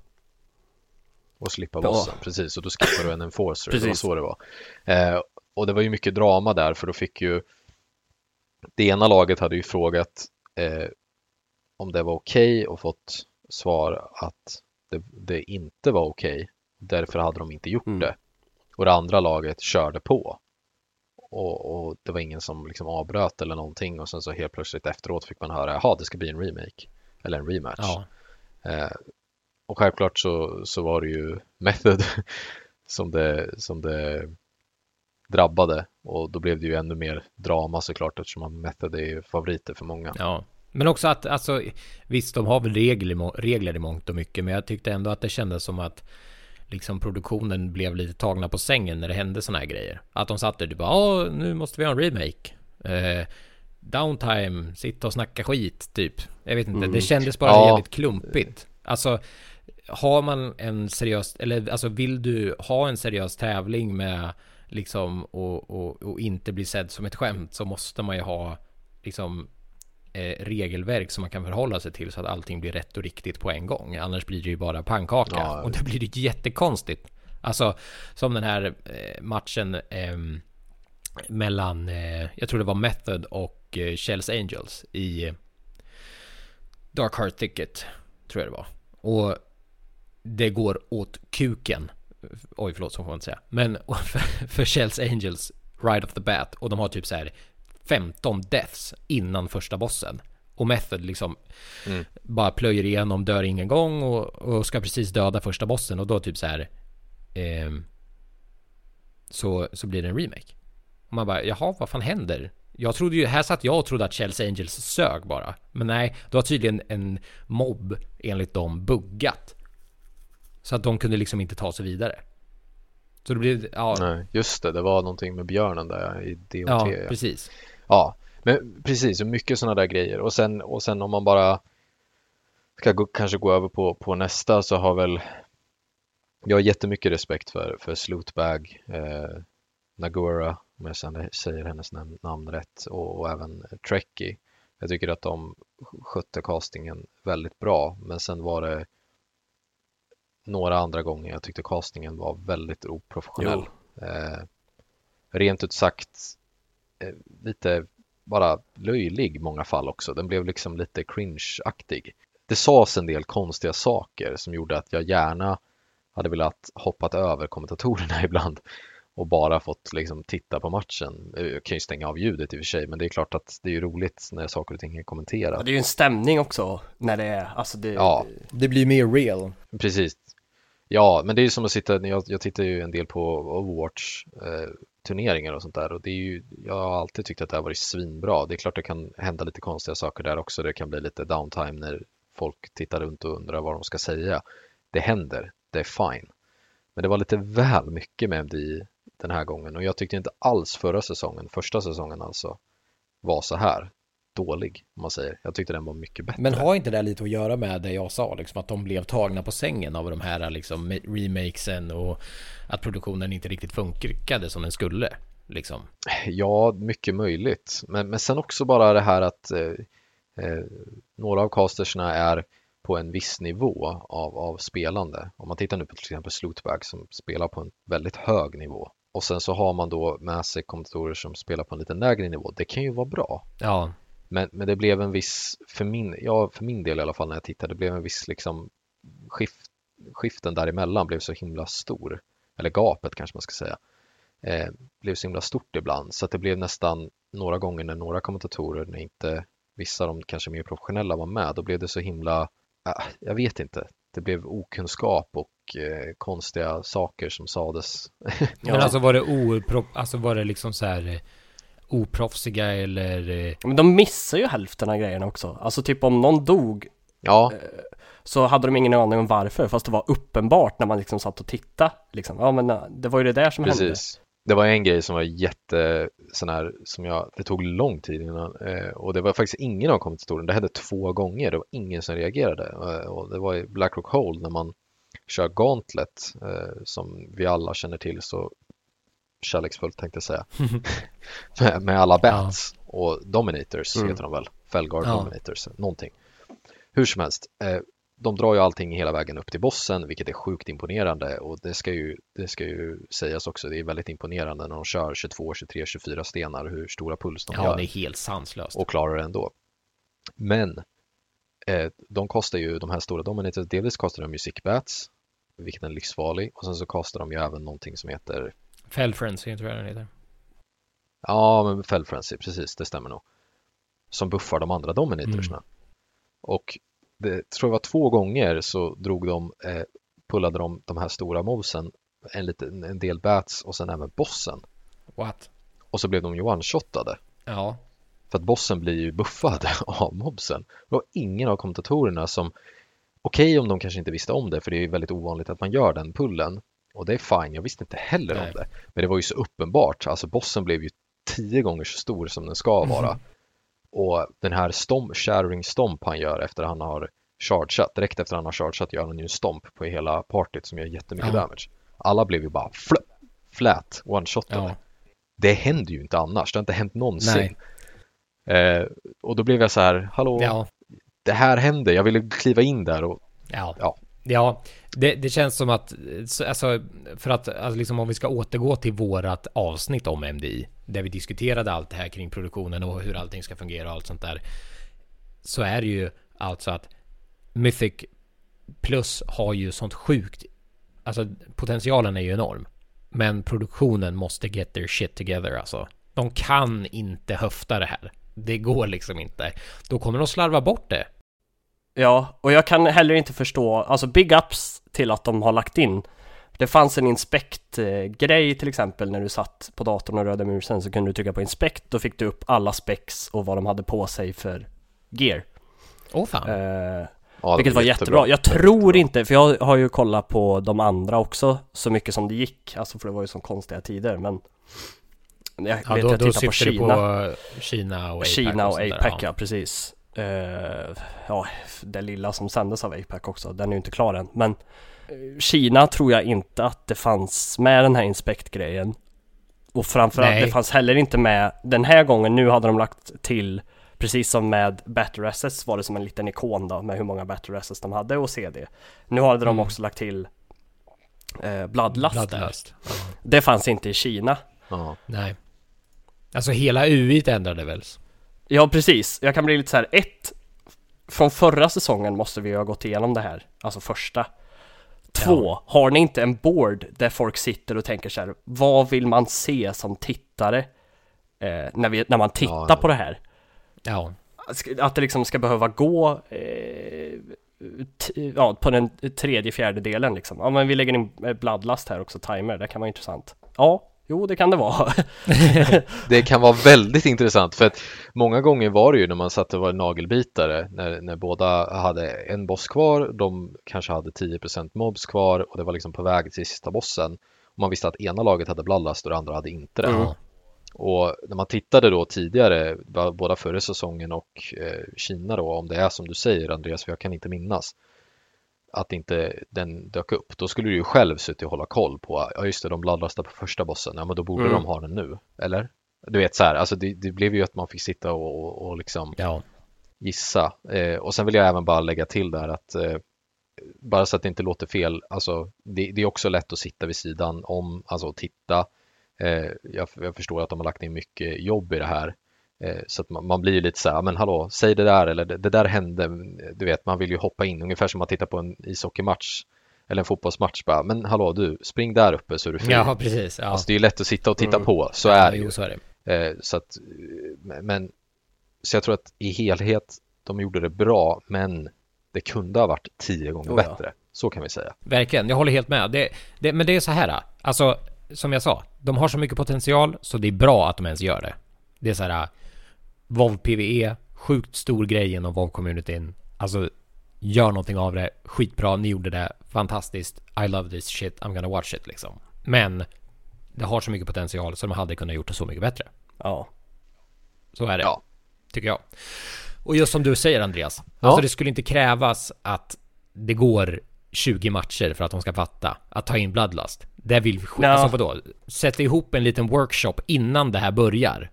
Och slippa bossen, precis, och då skippar du en enforcer. Precis. Det var så det var. Och det var ju mycket drama där, för då fick ju det ena laget hade ju frågat om det var okej och fått svar att det inte var okej. Därför hade de inte gjort det. Och det andra laget körde på. Och det var ingen som liksom avbröt eller någonting. Och sen så helt plötsligt efteråt fick man höra att det ska bli en remake. Eller en rematch. Ja. Och självklart så var det ju Method som det drabbade. Och då blev det ju ännu mer drama såklart, eftersom Method är ju favoriter för många. Ja. Men också att, alltså, visst, de har väl regler i mångt och mycket. Men jag tyckte ändå att det kändes som att liksom produktionen blev lite tagna på sängen när det hände såna här grejer. Att de satt där och bara, nu måste vi ha en remake. Downtime, sitta och snacka skit, typ. Jag vet inte, det kändes bara jävligt klumpigt. Alltså, har man en seriös, eller alltså vill du ha en seriös tävling med liksom och inte bli sedd som ett skämt, så måste man ju ha liksom regelverk som man kan förhålla sig till så att allting blir rätt och riktigt på en gång. Annars blir det ju bara pannkaka. Ja. Och det blir ju jättekonstigt. Alltså, som den här matchen mellan, jag tror det var Method och Shells Angels i Dark Heart Ticket, tror jag det var. Och det går åt kuken. Oj, förlåt, så får man inte säga. Men för Shells Angels right off the bat. Och de har typ så här 15 deaths innan första bossen. Och Method liksom bara plöjer igenom, dör ingen gång och ska precis döda första bossen. Och då typ så här så blir det en remake. Och man bara, jaha, vad fan händer? Jag trodde ju, här satt jag och trodde att Chelsea Angels sög bara. Men nej, det var tydligen en mobb enligt dem buggat. Så att de kunde liksom inte ta sig vidare. Så det blev, ja. Nej, just det var någonting med björnen där i DOT. Ja, precis. Ja, men precis, mycket sådana där grejer. Och sen om man bara ska kanske gå över på nästa, så har väl jag jättemycket respekt för Slutbag, Nagura, om jag säger hennes namn rätt, och även Trekkie. Jag tycker att de skötte castingen väldigt bra, men sen var det några andra gånger jag tyckte castingen var väldigt oprofessionell. Rent ut sagt lite bara löjlig i många fall också. Den blev liksom lite cringe-aktig. Det sades en del konstiga saker som gjorde att jag gärna hade velat hoppat över kommentatorerna ibland och bara fått liksom titta på matchen. Jag kan ju stänga av ljudet i och för sig, men det är klart att det är ju roligt när saker och ting är kommenterat. Ja, det är ju en stämning också när det är, alltså det, ja, det blir mer real. Precis. Ja, men det är ju som att sitta, jag tittar ju en del på Overwatch turneringar och sånt där, och det är ju, jag har alltid tyckt att det har varit svinbra. Det är klart det kan hända lite konstiga saker där också. Det kan bli lite downtime när folk tittar runt och undrar vad de ska säga. Det händer, det är fine. Men det var lite väl mycket med MDI den här gången, och jag tyckte inte alls första säsongen alltså var så här dålig, om man säger. Jag tyckte den var mycket bättre. Men har inte det lite att göra med det jag sa, liksom, att de blev tagna på sängen av de här liksom remakesen, och att produktionen inte riktigt funkade som den skulle liksom? Ja, mycket möjligt. Men sen också bara det här att några av casterserna är på en viss nivå av spelande. Om man tittar nu på till exempel Slutbag som spelar på en väldigt hög nivå, och sen så har man då med sig kommentatorer som spelar på en lite lägre nivå. Det kan ju vara bra. Ja. Men det blev en viss, för min del i alla fall när jag tittade, det blev en viss liksom skiften däremellan blev så himla stor. Eller gapet kanske man ska säga. Blev så himla stort ibland. Så att det blev nästan några gånger när några kommentatorer, när inte vissa de kanske mer professionella var med, då blev det så himla, jag vet inte. Det blev okunskap och konstiga saker som sades. Men alltså var det liksom så här oproffsiga eller? Men de missar ju hälften av grejerna också. Alltså typ om någon dog, ja, så hade de ingen aning om varför, fast det var uppenbart när man liksom satt och tittade liksom. Ja, men det var ju det där som precis hände. Det var en grej som var sån här, som det tog lång tid innan, och det var faktiskt ingen av kommentatorerna. Det hände 2 gånger, det var ingen som reagerade, och det var i Blackrock Hole när man kör Gauntlet, som vi alla känner till så kärleksfullt tänkte jag säga, med alla bats, ja, och Dominators heter de väl, Felguard, ja. Dominators, någonting. Hur som helst, de drar ju allting hela vägen upp till bossen, vilket är sjukt imponerande, och det ska ju sägas också, det är väldigt imponerande när de kör 22, 23, 24 stenar, hur stora puls de gör. Ja, det är helt sanslöst. Och klarar det ändå. Men de kostar ju, de här stora dominators, delvis kostar de ju sickbats, vilket är livsfarlig, och sen så kostar de ju även någonting som heter Fell Frenzy, tror jag den heter. Ja, men Fell Frenzy, precis, det stämmer nog. Som buffar de andra dominatorsna. Mm. Och det tror jag var 2 gånger så drog de, pullade de här stora mobsen, en del bats och sen även bossen. What? Och så blev de ju one-shotade. Ja. För att bossen blir ju buffad av mobsen. Det var ingen av kommentatorerna som, okej, om de kanske inte visste om det, för det är ju väldigt ovanligt att man gör den pullen. Och det är fine, jag visste inte heller om det. Men det var ju så uppenbart, alltså bossen blev ju 10 gånger så stor som den ska vara. Mm. Och den här shattering stomp han gör efter han har chargeat, direkt efter han har chargeat gör han ju en stomp på hela partiet som gör jättemycket damage. Alla blev ju bara flat, one-shotade. Ja. Det händer ju inte annars, det har inte hänt någonsin. Och då blev jag så här, hallå, det här hände, jag ville kliva in där och det känns som att alltså, för att alltså, liksom, om vi ska återgå till vårat avsnitt om MDI där vi diskuterade allt det här kring produktionen och hur allting ska fungera och allt sånt där, så är det ju alltså att Mythic Plus har ju sånt sjukt, alltså potentialen är ju enorm, men produktionen måste get their shit together, alltså de kan inte höfta det här, det går liksom inte, då kommer de slarva bort det. Ja, och jag kan heller inte förstå, alltså big ups till att de har lagt in. Det fanns en inspect-grej till exempel, när du satt på datorn och rörde musen så kunde du trycka på inspect, då fick du upp alla specs och vad de hade på sig för gear. Åh fan. Vilket var jättebra. Jag tror inte, för jag har ju kollat på de andra också så mycket som det gick, alltså för det var ju som konstiga tider, men jag tittar på Kina och APAC, ja precis. Det lilla som sändes av APAC också, den är ju inte klar än, men Kina tror jag inte att det fanns med den här inspect-grejen, och framförallt det fanns heller inte med den här gången. Nu hade de lagt till, precis som med battle assets var det som en liten ikon då, med hur många battle assets de hade och CD. Nu hade de också lagt till Bloodlust. Det fanns inte i Kina. Nej. Alltså hela UI ändrade väl. Ja, precis. Jag kan bli lite så här, från förra säsongen måste vi ha gått igenom det här. Alltså första. 2, har ni inte en board där folk sitter och tänker så här, vad vill man se som tittare när man tittar på det här? Ja. Att det liksom ska behöva gå på den 3/4 delen liksom. Ja, men vi lägger in Bloodlust här också, timer. Det kan vara intressant. Ja. Jo, det kan det vara. Det kan vara väldigt intressant, för att många gånger var det ju när man satt och var nagelbitare, när båda hade en boss kvar, de kanske hade 10% mobs kvar och det var liksom på väg till sista bossen. Och man visste att ena laget hade Bloodlust och det andra hade inte det. Mm. Och när man tittade då tidigare, både förra säsongen och Kina då, om det är som du säger Andreas, för jag kan inte minnas att inte den dök upp, då skulle du ju själv sitta och hålla koll på, ja just det, de laddlastade på första bossen, ja men då borde de ha den nu, eller? Du vet så här, alltså det blev ju att man fick sitta och liksom gissa. Och sen vill jag även bara lägga till där att bara så att det inte låter fel, alltså det är också lätt att sitta vid sidan om, alltså och titta. Jag förstår att de har lagt in mycket jobb i det här. Så att man blir ju lite så här, men hallå, säg det där, eller det där hände, du vet, man vill ju hoppa in, ungefär som man tittar på en ishockeymatch eller en fotbollsmatch, bara, men hallå du, spring där uppe så är du fri. Ja, precis. Ja. Alltså det är ju lätt att sitta och titta på, så är det ju. Så är det. Så att, men, så jag tror att i helhet, de gjorde det bra, men det kunde ha varit 10 gånger bättre, så kan vi säga. Verkligen, jag håller helt med. Men det är så här, alltså som jag sa, de har så mycket potential så det är bra att de ens gör det. Det är så här, WoW-PVE, sjukt stor grej inom WoW-communityn. Alltså, gör någonting av det. Skitbra, ni gjorde det. Fantastiskt. I love this shit, I'm gonna watch it liksom. Men det har så mycket potential så de hade kunnat gjort det så mycket bättre. Ja. Så är det, tycker jag. Och just som du säger, Andreas. Ja. Alltså, det skulle inte krävas att det går 20 matcher för att de ska fatta att ta in Bloodlust. Det vill vi alltså, vadå? Sätta ihop en liten workshop innan det här börjar.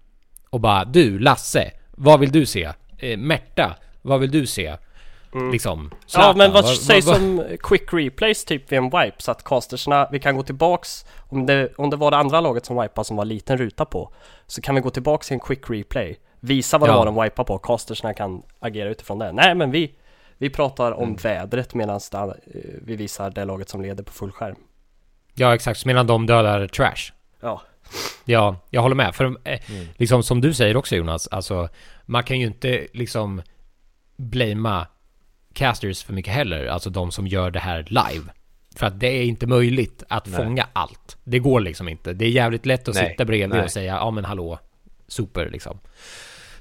Och bara, du Lasse, vad vill du se? Märta, vad vill du se? Mm. Liksom, Zlatan, men vad sägs som quick replays typ vid en wipe, så att castersna, vi kan gå tillbaks, om det var det andra laget som wipade som var liten ruta på, så kan vi gå tillbaks i en quick replay, visa vad det var de wipade på, castersna kan agera utifrån det. Nej, men vi Vi pratar om vädret medan vi visar det laget som leder på full skärm. Ja, exakt. Medan de dödar trash. Ja. Ja, jag håller med. För liksom, som du säger också, Jonas, alltså, man kan ju inte liksom blama casters för mycket heller. Alltså de som gör det här live. För att det är inte möjligt att fånga allt. Det går liksom inte. Det är jävligt lätt att sitta bredvid och säga, ja men hallå, super liksom.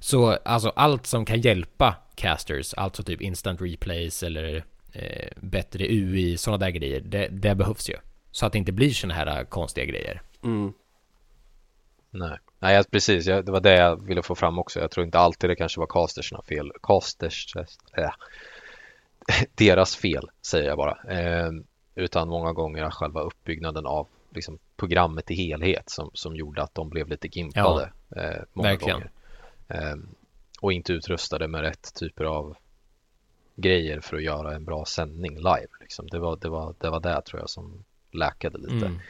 Så alltså allt som kan hjälpa casters, alltså typ instant replays eller bättre UI, sådana där grejer, det behövs ju. Så att det inte blir såna här konstiga grejer. Mm. Nej, precis. Det var det jag ville få fram också. Jag tror inte alltid det kanske var casterserna fel. Deras fel, säger jag bara. Utan många gånger själva uppbyggnaden av liksom, programmet i helhet som gjorde att de blev lite gimpade. Ja, många verkligen. Gånger. Och inte utrustade med rätt typer av grejer för att göra en bra sändning live. Liksom. Det var det tror jag som läkade lite. Mm.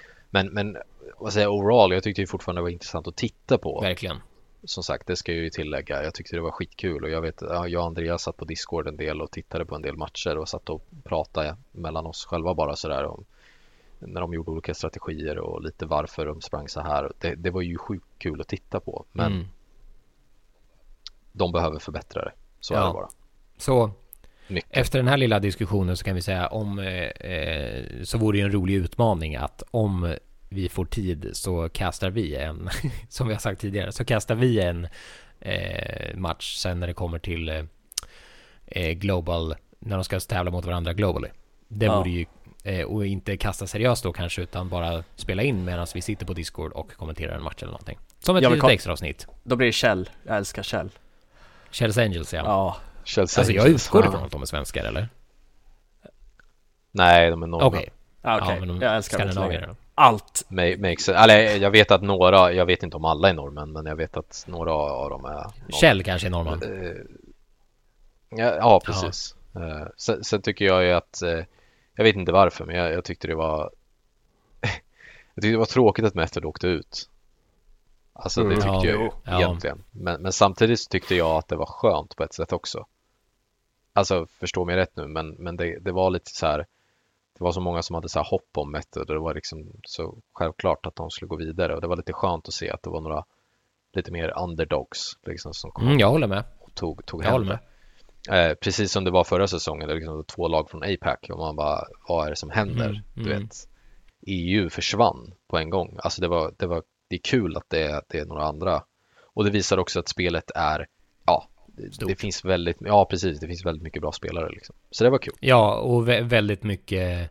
Men vad säger jag, overall, jag tyckte ju fortfarande det var intressant att titta på. Verkligen. Som sagt, det ska jag ju tillägga. Jag tyckte det var skitkul och jag vet, jag och Andreas satt på Discord en del och tittade på en del matcher och satt och pratade mellan oss själva bara sådär om när de gjorde olika strategier och lite varför de sprang så här. Det var ju sjukt kul att titta på, men de behöver förbättra det. Så är det bara. Så mycket. Efter den här lilla diskussionen så kan vi säga om så vore det en rolig utmaning att om vi får tid så kastar vi en som vi har sagt tidigare, så kastar vi en match sen när det kommer till global, när de ska tävla mot varandra globally. Det vore ju och inte kasta seriöst då kanske, utan bara spela in medan vi sitter på Discord och kommenterar en match eller någonting. Som ett litet extra avsnitt. Då blir det Kjell. Jag älskar Kjell. Kjells Angels, ja. Chelsea. Alltså jag utgår ifrån att de är svenskar, eller? Nej, de är norrmän. Okej. Ja, jag älskar skandinavier. Allt. Jag vet att några, jag vet inte om alla är norrmän, men jag vet att några av dem är... Kjell kanske är norrmän. Ja, precis. Ja. Sen tycker jag ju att... Jag vet inte varför, men jag tyckte det var... jag tyckte det var tråkigt att Method åkte ut. Alltså det tyckte jag egentligen. Men samtidigt så tyckte jag att det var skönt på ett sätt också. Alltså förstå mig rätt nu, men det var lite så här, det var så många som hade så här hopp om Method och det var liksom så självklart att de skulle gå vidare och det var lite skönt att se att det var några lite mer underdogs liksom som kom. Jag håller med. Och tog jag håller med. Precis som det var förra säsongen där liksom det var 2 lag från APAC och man bara, vad är det som händer? Du vet, EU försvann på en gång. Alltså det är kul att det är några andra. Och det visar också att spelet är det finns väldigt mycket bra spelare liksom. Så det var kul. Ja, och väldigt mycket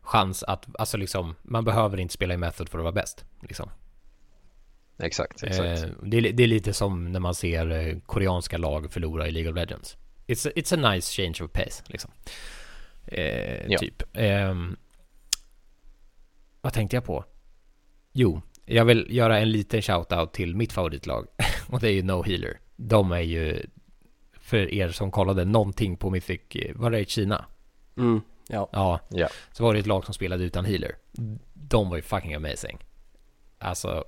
chans att alltså liksom, man behöver inte spela i Method för att vara bäst liksom. Exakt. Det är lite som när man ser koreanska lag förlora i League of Legends. It's a nice change of pace liksom. Vad tänkte jag på? Jo, jag vill göra en liten shoutout till mitt favoritlag och det är ju No Healer. De är ju, för er som kollade någonting på Mythic, var det i Kina? Så var det ett lag som spelade utan Healer. De var ju fucking amazing. Alltså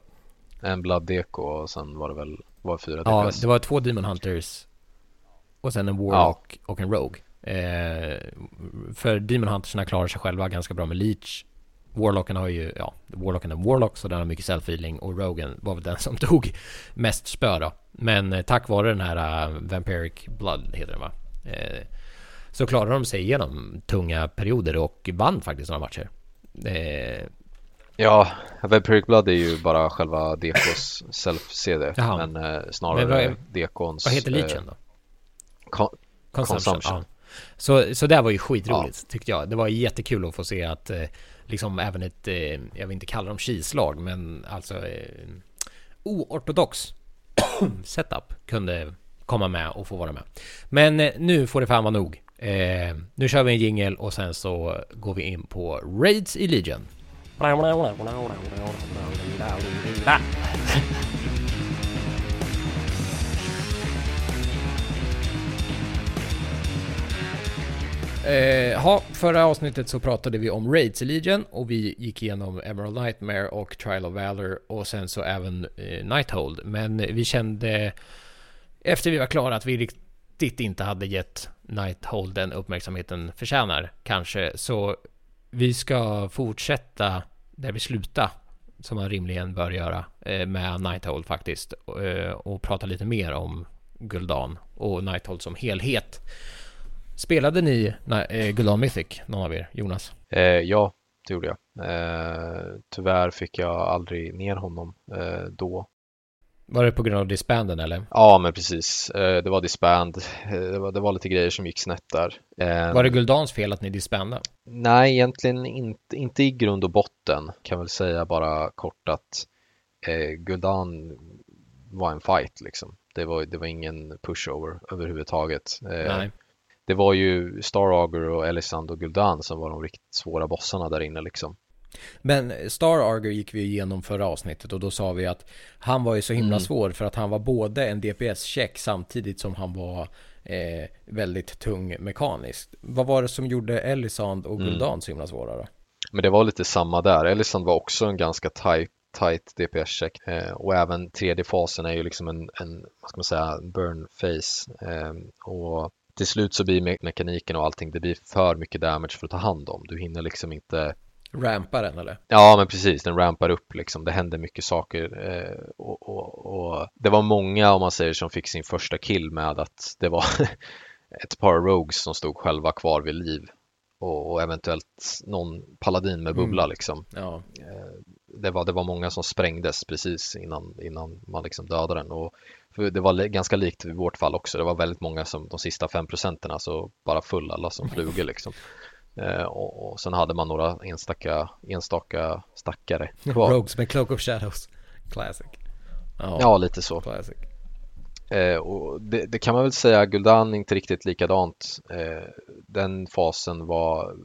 en Blood Deco och sen var det väl 4 DPS. Ja, det var 2 Demon Hunters och sen en Warlock och en Rogue. För Demon Huntersna klarar sig själva ganska bra med Leech. Warlocken har ju, Warlocken är Warlock så den har mycket self-healing och Rogan var väl den som tog mest spö då. Men tack vare den här Vampiric Blood heter den va? Så klarade de sig igenom tunga perioder och vann faktiskt några matcher. Ja, Vampiric Blood är ju bara själva Dekos self-CD men snarare Dekons... Vad heter Legion då? Consumption. Så det var ju skitroligt tyckte jag. Det var jättekul att få se att liksom även ett, jag vill inte kalla dem kislag, men alltså oortodox setup kunde komma med och få vara med. Men nu får det fan vara nog. Nu kör vi en jingle och sen så går vi in på Raids i Legion. Förra avsnittet så pratade vi om Raids i Legion och vi gick igenom Emerald Nightmare och Trial of Valor och sen så även Nighthold, men vi kände efter vi var klara att vi riktigt inte hade gett Nighthold den uppmärksamheten förtjänar kanske. Så vi ska fortsätta där vi slutar, som man rimligen bör göra med Nighthold faktiskt, och prata lite mer om Gul'dan och Nighthold som helhet. Spelade ni Gul'dan Mythic, någon av er, Jonas? Ja, det gjorde jag. Tyvärr fick jag aldrig ner honom då. Var det på grund av disbanden eller? Ja, men precis. Det var disband. Det var lite grejer som gick snett där. Var det Guldans fel att ni disbandade? Nej, egentligen inte i grund och botten. Kan väl säga bara kort att Gul'dan var en fight liksom. Det var ingen pushover överhuvudtaget. Nej. Det var ju Staraugur och Elisand och Gul'dan som var de riktigt svåra bossarna där inne liksom. Men Staraugur gick vi igenom förra avsnittet och då sa vi att han var ju så himla svår för att han var både en DPS-check samtidigt som han var väldigt tung mekaniskt. Vad var det som gjorde Elisand och Gul'dan så himla svåra då? Men det var lite samma där. Elisand var också en ganska tight DPS-check och även tredje fasen är ju liksom en vad ska man säga, burn phase och till slut så blir mekaniken och allting, det blir för mycket damage för att ta hand om. Du hinner liksom inte rampar den eller? Ja, men precis, den rampar upp liksom. Det hände mycket saker och det var många, om man säger, som fick sin första kill med att det var ett par rogues som stod själva kvar vid liv och eventuellt någon paladin med bubbla liksom. Ja. Det var många som sprängdes precis innan man liksom dödade den, och det var ganska likt i vårt fall också. Det var väldigt många som de sista 5% så bara full alla som flugor liksom. Och sen hade man några enstaka stackare kvar. Rogues med Cloak of Shadows. Classic. Oh, ja, lite så. Classic. Och det kan man väl säga, Gul'dan inte riktigt likadant. Den fasen var...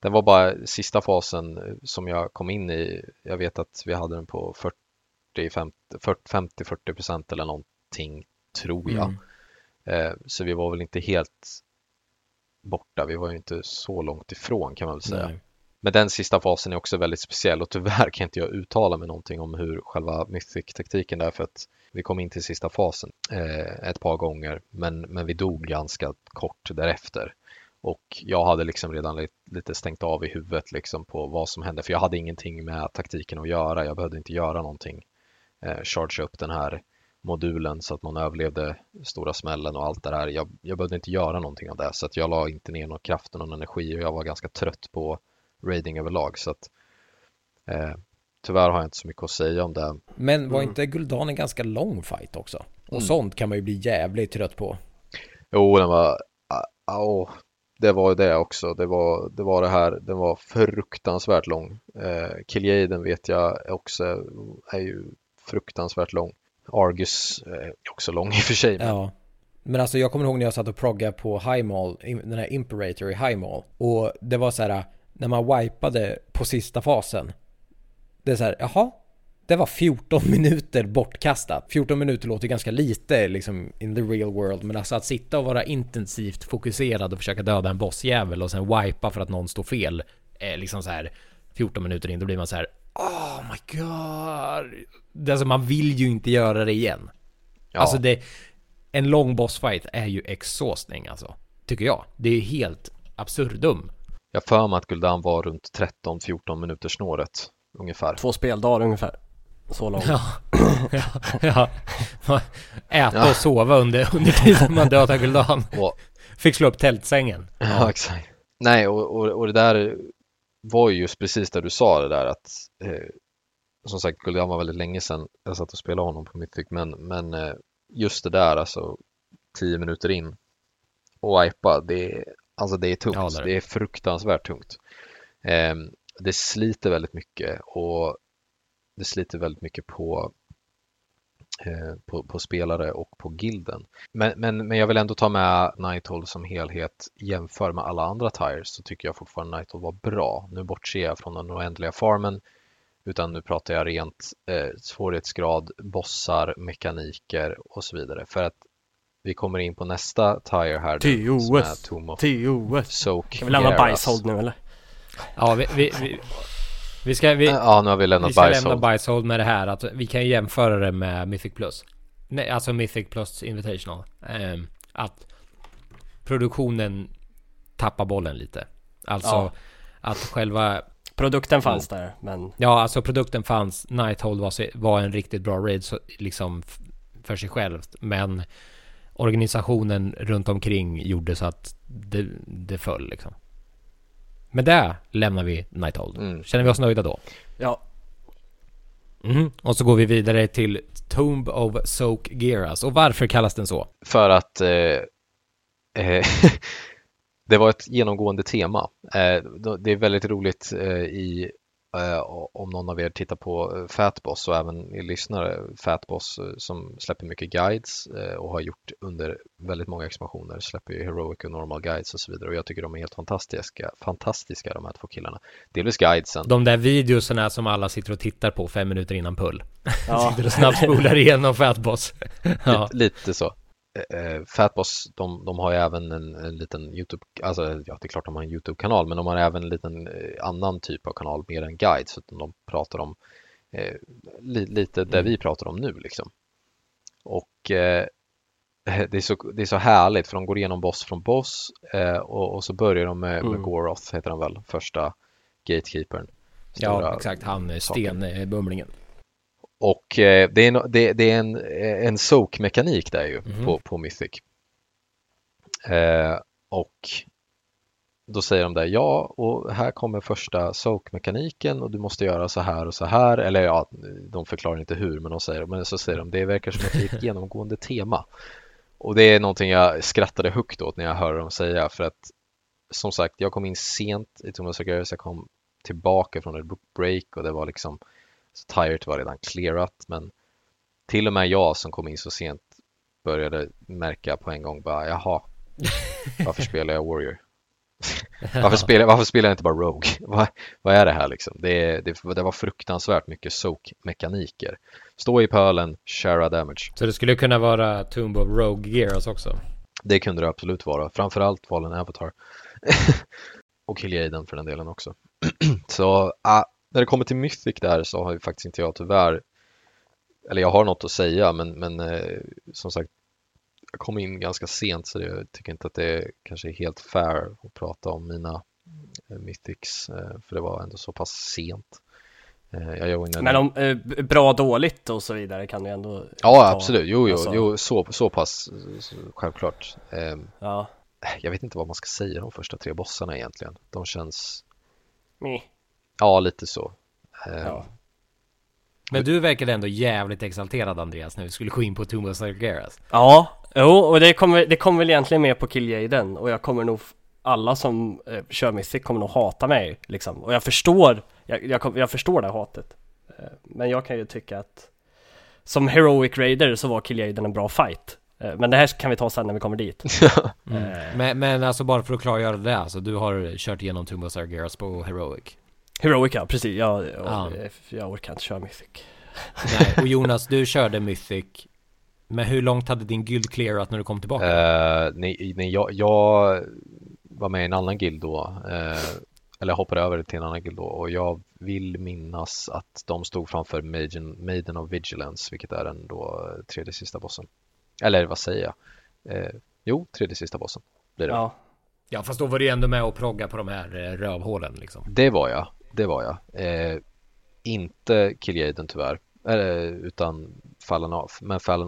Den var bara sista fasen som jag kom in i. Jag vet att vi hade den på 50-40% eller någonting, tror jag. Så vi var väl inte helt... borta. Vi var ju inte så långt ifrån kan man väl säga. Nej. Men den sista fasen är också väldigt speciell och tyvärr kan inte jag uttala mig någonting om hur själva mythic-taktiken där, för att vi kom in till sista fasen ett par gånger men vi dog ganska kort därefter. Och jag hade liksom redan lite stängt av i huvudet liksom på vad som hände, för jag hade ingenting med taktiken att göra. Jag behövde inte göra någonting. Charge upp den här modulen så att man överlevde stora smällen och allt det där. Jag behövde inte göra någonting av det, så att jag la inte ner någon kraft och någon energi, och jag var ganska trött på raiding överlag, så att tyvärr har jag inte så mycket att säga om det. Men var inte Gul'dan en ganska lång fight också? Och sånt kan man ju bli jävligt trött på. Jo, den var det var ju det också. Det var det här, den var fruktansvärt lång. Kil'jaeden vet jag också är ju fruktansvärt lång. Argus är också lång i och för sig. Ja. Men alltså jag kommer ihåg när jag satt och proggade på High Mall, den här Imperator i High Mall, och det var så här när man wipade på sista fasen. Det är så här, jaha, det var 14 minuter bortkastat. 14 minuter låter ganska lite liksom in the real world, men alltså att sitta och vara intensivt fokuserad och försöka döda en bossjävel och sen wipa för att någon står fel är liksom så här 14 minuter in, då blir man så här, oh my god. Alltså man vill ju inte göra det igen. Ja. Alltså en lång bossfight är ju exhausting alltså, tycker jag. Det är helt absurdum. Jag för mig att Gul'dan var runt 13-14 minuters snåret ungefär. 2 speldagar ungefär. Så långt. Ja. Ja. Äta och sova under tiden man dödar Gul'dan. Fick slå upp tältsängen. Ja, exakt. Nej, och det där var ju just precis där du sa det där att som sagt, Gul'dan var väldigt länge sedan jag satt och spelade honom på Mythic, men just det där alltså 10 minuter in och wipa, det är tungt. Ja, det är fruktansvärt tungt. Det sliter väldigt mycket och det sliter väldigt mycket på spelare och på gilden. Men jag vill ändå ta med Nighthold som helhet. Jämför med alla andra tires så tycker jag fortfarande Nighthold var bra. Nu bortser jag från den oändliga farmen, utan nu pratar jag rent svårighetsgrad, bossar, mekaniker och så vidare. För att vi kommer in på nästa tire här. TOS! TOS! Kan vi lämna Bajshold nu eller? Ja, vi ska lämna Bajshold med det här. Att vi kan jämföra det med Mythic Plus. nej, alltså Mythic Plus Invitational, att produktionen tappar bollen lite. Alltså att själva produkten fanns där, men ja, alltså produkten fanns. Nighthold var en riktigt bra raid, så, liksom för sig själv, men organisationen runt omkring gjorde så att det föll liksom. Men där lämnar vi Nighthold. Känner vi oss nöjda då? Ja. Och så går vi vidare till Tomb of Sargeras. Och varför kallas den så? För att det var ett genomgående tema. Det är väldigt roligt om någon av er tittar på Fatboss och även er lyssnare. Fatboss som släpper mycket guides och har gjort under väldigt många expansioner, släpper ju heroic och normal guides och så vidare, och jag tycker de är helt fantastiska de här två killarna. Delvis guidesen. De där videoserna som alla sitter och tittar på 5 minuter innan pull. Ja. Sitter och snabbspolar igenom Fatboss. Ja. Lite så. Fatboss, de har ju även en liten YouTube, alltså ja, det är klart de har en YouTube-kanal, men de har även en liten annan typ av kanal, mer en guide, så de pratar om lite där vi pratar om nu liksom. Och det är så härligt, för de går igenom boss från boss, och så börjar de med Goroth, heter han väl, första gatekeepern. Ja, exakt, han är stenbumlingen. Och det är en soak-mekanik där ju på Mythic. Och då säger de där, ja, och här kommer första soak-mekaniken och du måste göra så här. Eller ja, de förklarar inte hur, men de säger, men så säger de, det verkar som ett genomgående tema. Och det är någonting jag skrattade högt åt när jag hörde dem säga, för att som sagt, jag kom in sent i Tomb of Sargeras, jag kom tillbaka från ett break och det var liksom Tired var redan clearat, men till och med jag som kom in så sent började märka på en gång bara, jaha, varför spelar jag Warrior? Varför spelar jag inte bara Rogue? Vad är det här liksom? Det var fruktansvärt mycket soak-mekaniker. Stå i pölen, share damage. Så det skulle kunna vara Tomb of Rogue Gears också? Det kunde det absolut vara. Framförallt Fallen Avatar. Och Kil'jaeden för den delen också. Så när det kommer till Mythic där så har ju faktiskt inte jag tyvärr, eller jag har något att säga, men som sagt, jag kom in ganska sent, så jag tycker inte att det kanske är helt fair att prata om mina Mythics, för det var ändå så pass sent. Men om bra, dåligt och så vidare kan du ändå... Ja, absolut. Jo, så pass, självklart. Ja. Jag vet inte vad man ska säga de första 3 bossarna egentligen. De känns... Ja, lite så. Ja. Men du verkar ändå jävligt exalterad, Andreas, när vi skulle gå in på Tomb of Sargeras. Ja, och det kommer väl egentligen med på Kil'jaeden, och jag kommer nog, alla som kör Mythic kommer nog hata mig liksom. Och jag förstår, jag förstår det hatet. Men jag kan ju tycka att som heroic raider så var Kil'jaeden en bra fight. Men det här kan vi ta sen när vi kommer dit. Men alltså, bara för att klargöra det, alltså, du har kört igenom Tomb of Sargeras på Heroic, ja, precis. Jag orkar inte köra Mythic. Nej, och Jonas, du körde Mythic. Men hur långt hade din guild clearat när du kom tillbaka? Nej, jag var med i en annan guild då. Eller hoppade över till en annan guild då. Och jag vill minnas att de stod framför Maiden of Vigilance, vilket är den då tredje sista bossen. Eller vad säger jag? Jo, tredje sista bossen blir det. Ja, fast då var du ändå med och progga på de här rövhålen liksom. Det var jag. Inte Kil'jaeden tyvärr, utan Fallen Avatar,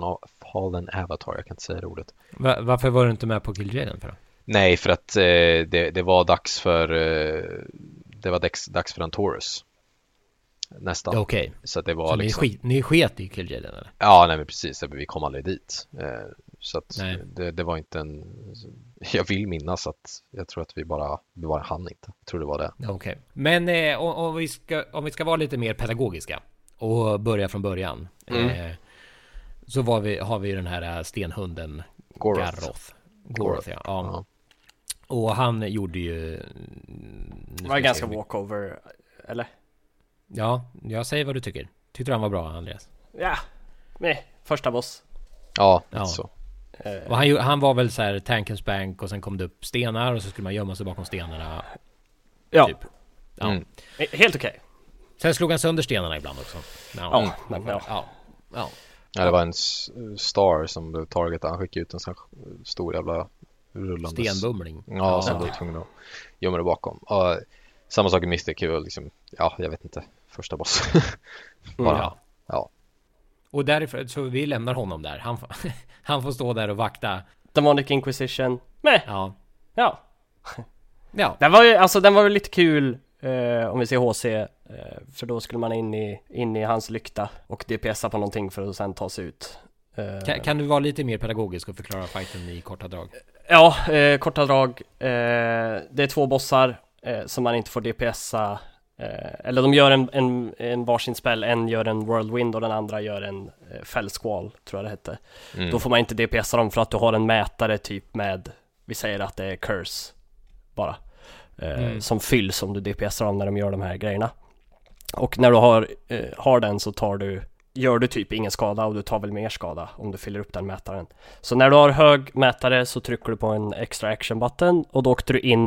jag kan inte säga det ordet. Varför var du inte med på Kil'jaeden för då? Nej, för att det var dags för Antorus. Nästan. Okej. Okay. Så att det var så liksom... ni sket i Kil'jaeden eller? Ja, nej men precis, vi kom aldrig dit. Så att det var inte en... Jag vill minnas att jag tror att vi bara hann inte. Jag tror det var det. Okej. Okay. Men om vi ska vara lite mer pedagogiska och börja från början. Så har vi den här stenhunden Goroth. Ja. Och han gjorde ju... Det var ganska walkover, eller? Ja, jag säger vad du tycker. Tyckte han var bra, Andreas? Ja, nej, första boss. Ja. Så. Och han var väl så här tankens bank, och sen kom det upp stenar och så skulle man gömma sig bakom stenarna. Ja. Typ. Ja. Helt okej. Sen slog han sönder stenarna ibland också. Ja. Ja, det var en star som blev targetad. Han skickade ut en sån stor jävla rullande stenbumling. Ja, som blev tvungen att gömma det bakom. Och samma sak i Mystic är liksom, ja, jag vet inte, första boss. Bara, ja. Och därför, så vi lämnar honom där. Han får stå där och vakta. Demonic Inquisition. Nej. Ja. Den var lite kul om vi ser HC. För då skulle man in i hans lykta och DPSa på någonting för att sen ta sig ut. Kan du vara lite mer pedagogisk och förklara fighten i korta drag? Ja, korta drag. Det är två bossar som man inte får DPSa. Eller de gör en varsin spell. En gör en whirlwind och den andra gör en fällsquall, tror jag det hette. Mm. Då får man inte DPSa dem för att du har en mätare typ med, vi säger att det är curse bara. Som fylls om du DPSar dem när de gör de här grejerna. Och när du har den så gör du typ ingen skada och du tar väl mer skada om du fyller upp den mätaren. Så när du har hög mätare så trycker du på en extra action button och då åker du in.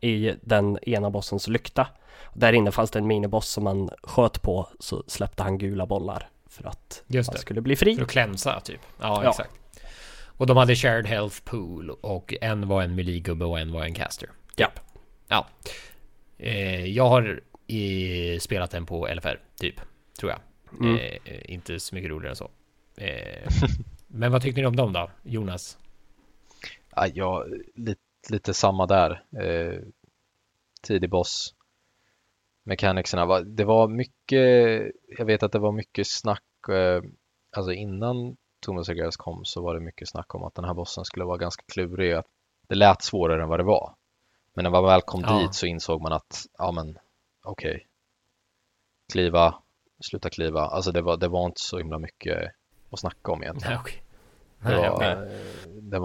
I den ena bossens lykta. Där inne fanns det en miniboss som man sköt på, så släppte han gula bollar för att han skulle bli fri. För att klänsa typ. Ja, exakt. Och de hade shared health pool och en var en melee-gubbe och en var en caster. Japp. Ja. Jag har spelat den på LFR typ, tror jag. Inte så mycket roligare än så. Men vad tyckte ni om dem då, Jonas? Ja, lite samma där. Tidig boss. Mechanicsarna. Det var mycket, jag vet att det var mycket snack. Alltså innan Tomb of Sargeras kom så var det mycket snack om att den här bossen skulle vara ganska klurig. Att det lät svårare än vad det var. Men när man väl kom dit så insåg man att okej. Kliva, sluta kliva. Alltså det var inte så himla mycket att snacka om egentligen. Nej, okay.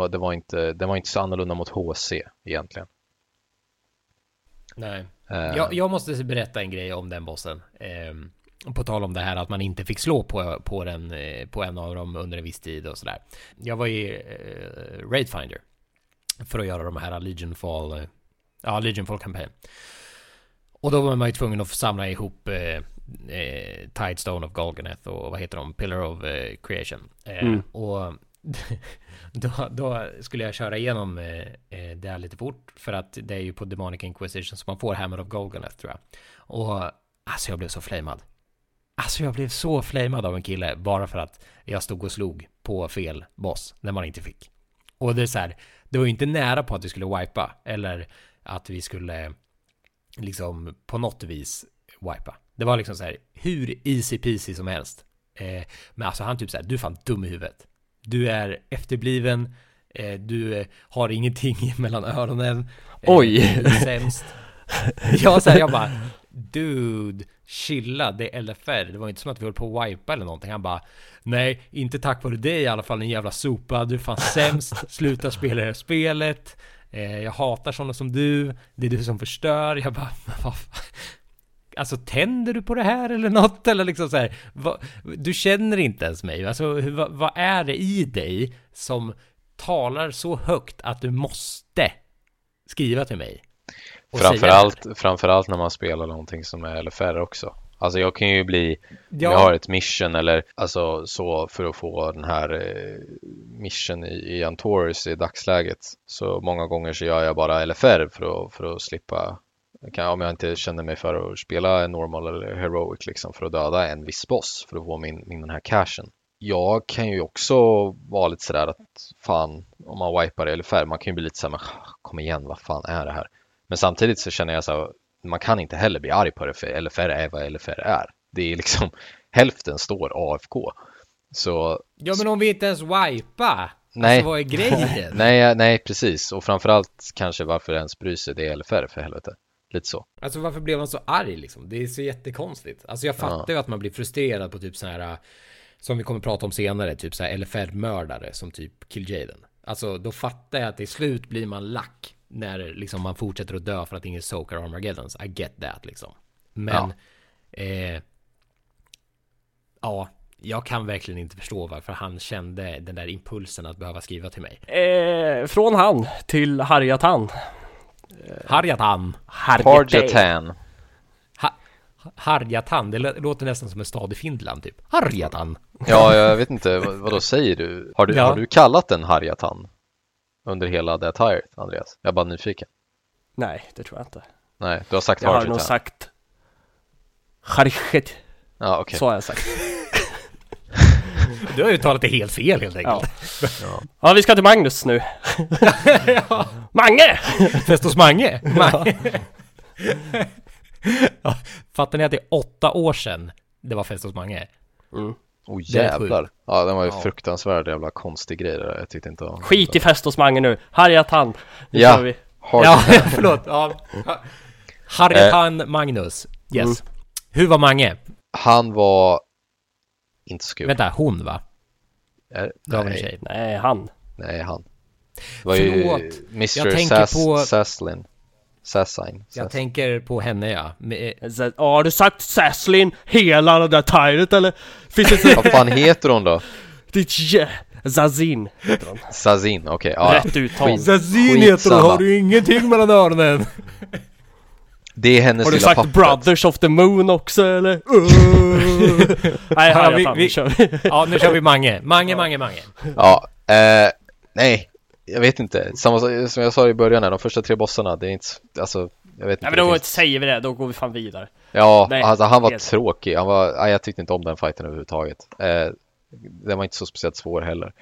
Det var inte så annorlunda mot HC egentligen. Nej. Jag måste berätta en grej om den bossen. På tal om det här att man inte fick slå på en av dem under en viss tid och sådär. Jag var i Raidfinder för att göra de här Legionfall campaign. Och då var man ju tvungen att samla ihop Tidestone of Golganeth och vad heter de? Pillar of Creation. Och då skulle jag köra igenom det här lite fort för att det är ju på Demonic Inquisition som man får Hammer of Golganeth, tror jag. Och alltså jag blev så flamad. Alltså jag blev så flamad av en kille bara för att jag stod och slog på fel boss när man inte fick. Och det är så här, det var ju inte nära på att vi skulle wipa eller att vi skulle liksom på något vis wipa. Det var liksom så här hur easy peasy som helst. Men alltså han typ så här, du är fan dum i huvudet. Du är efterbliven. Du har ingenting mellan öronen. Oj! Du är sämst. Jag bara, dude, chilla, det är LFR. Det var inte som att vi höll på att wipa eller någonting. Han bara, nej, inte tack vare dig i alla fall, en jävla sopa. Du är fan sämst. Sluta spela det här spelet. Jag hatar sådana som du. Det är du som förstör. Jag bara, vad fan? Alltså, tänder du på det här eller något? Eller liksom så här, du känner inte ens mig. Alltså, vad är det i dig som talar så högt att du måste skriva till mig? Framförallt när man spelar någonting som är LFR också. Alltså jag kan ju bli, jag har ett mission eller alltså så för att få den här mission i Antorus i dagsläget. Så många gånger så gör jag bara LFR för att slippa, om jag inte känner mig för att spela normal eller heroic liksom, för att döda en viss boss för att få min den här cashen. Jag kan ju också vara lite sådär att fan, om man wipar LFR, man kan ju bli lite såhär, men kom igen, vad fan är det här? Men samtidigt så känner jag så, man kan inte heller bli arg på det, för LFR är vad LFR är. Det är liksom, hälften står AFK. Så, ja, men om vi inte ens wipa, nej, alltså, vad är grejen? nej, precis. Och framförallt kanske varför ens bryr sig, det är LFR för helvete. Lite så. Alltså varför blev man så arg liksom? Det är så jättekonstigt. Alltså jag fattar ju att man blir frustrerad på typ så här, som vi kommer prata om senare, typ så här LFR-mördare som typ Kil'jaeden. Alltså då fattar jag att i slut blir man lack. När liksom man fortsätter att dö för att ingen sokar Armageddon. I get that liksom. Men ja, jag kan verkligen inte förstå varför han kände den där impulsen att behöva skriva till mig. Från han till Harjatan. Harjatan, det låter nästan som en stad i Finland typ. Harjatan. Ja, jag vet inte, vad då säger du? Har du kallat den Harjatan under hela det här, Andreas? Jag är bara nyfiken. Nej, det tror jag inte. Nej, du har sagt Harjatan. Jag har nog sagt Harjat. Ja, okej. Så har jag sagt. Du har ju talat det helt fel helt enkelt. Ja, vi ska till Magnus nu. Mange! Fest hos Mange! Ja, fattar ni att det är 8 år sedan det var fest hos Mange? Mm. Åh, jävlar. Ja, den var ju fruktansvärd jävla konstig grej där. Jag tyckte inte om. Skit i fest hos Mange nu. Harjatan. Ja. Förlåt. Ja. Harjatan Magnus. Yes. Mm. Hur var Mange? Han var inte så kul. Vänta, hon va? Nej. Nej, han. Det var ju Mr. Sasslin. Jag tänker på henne, ja. Har du sagt Sasslin hela den där tiret, eller? Vad fan heter hon då? Zazin heter hon. Zazin, okej. Okay. Ja. Rätt uttal. Zazin heter hon, har du ingenting mellan öronen? Det är hennes. Har du sagt pappret. Brothers of the Moon också, eller? Nej, nu kör vi Mange. Mange. Ja, nej. Jag vet inte. Samma som jag sa i början här, de första 3 bossarna, det är inte, alltså, jag vet inte. Nej, men då säger vi det, då går vi fan vidare. Ja, nej, alltså han var tråkig. Nej, jag tyckte inte om den fighten överhuvudtaget. Den var inte så speciellt svår heller.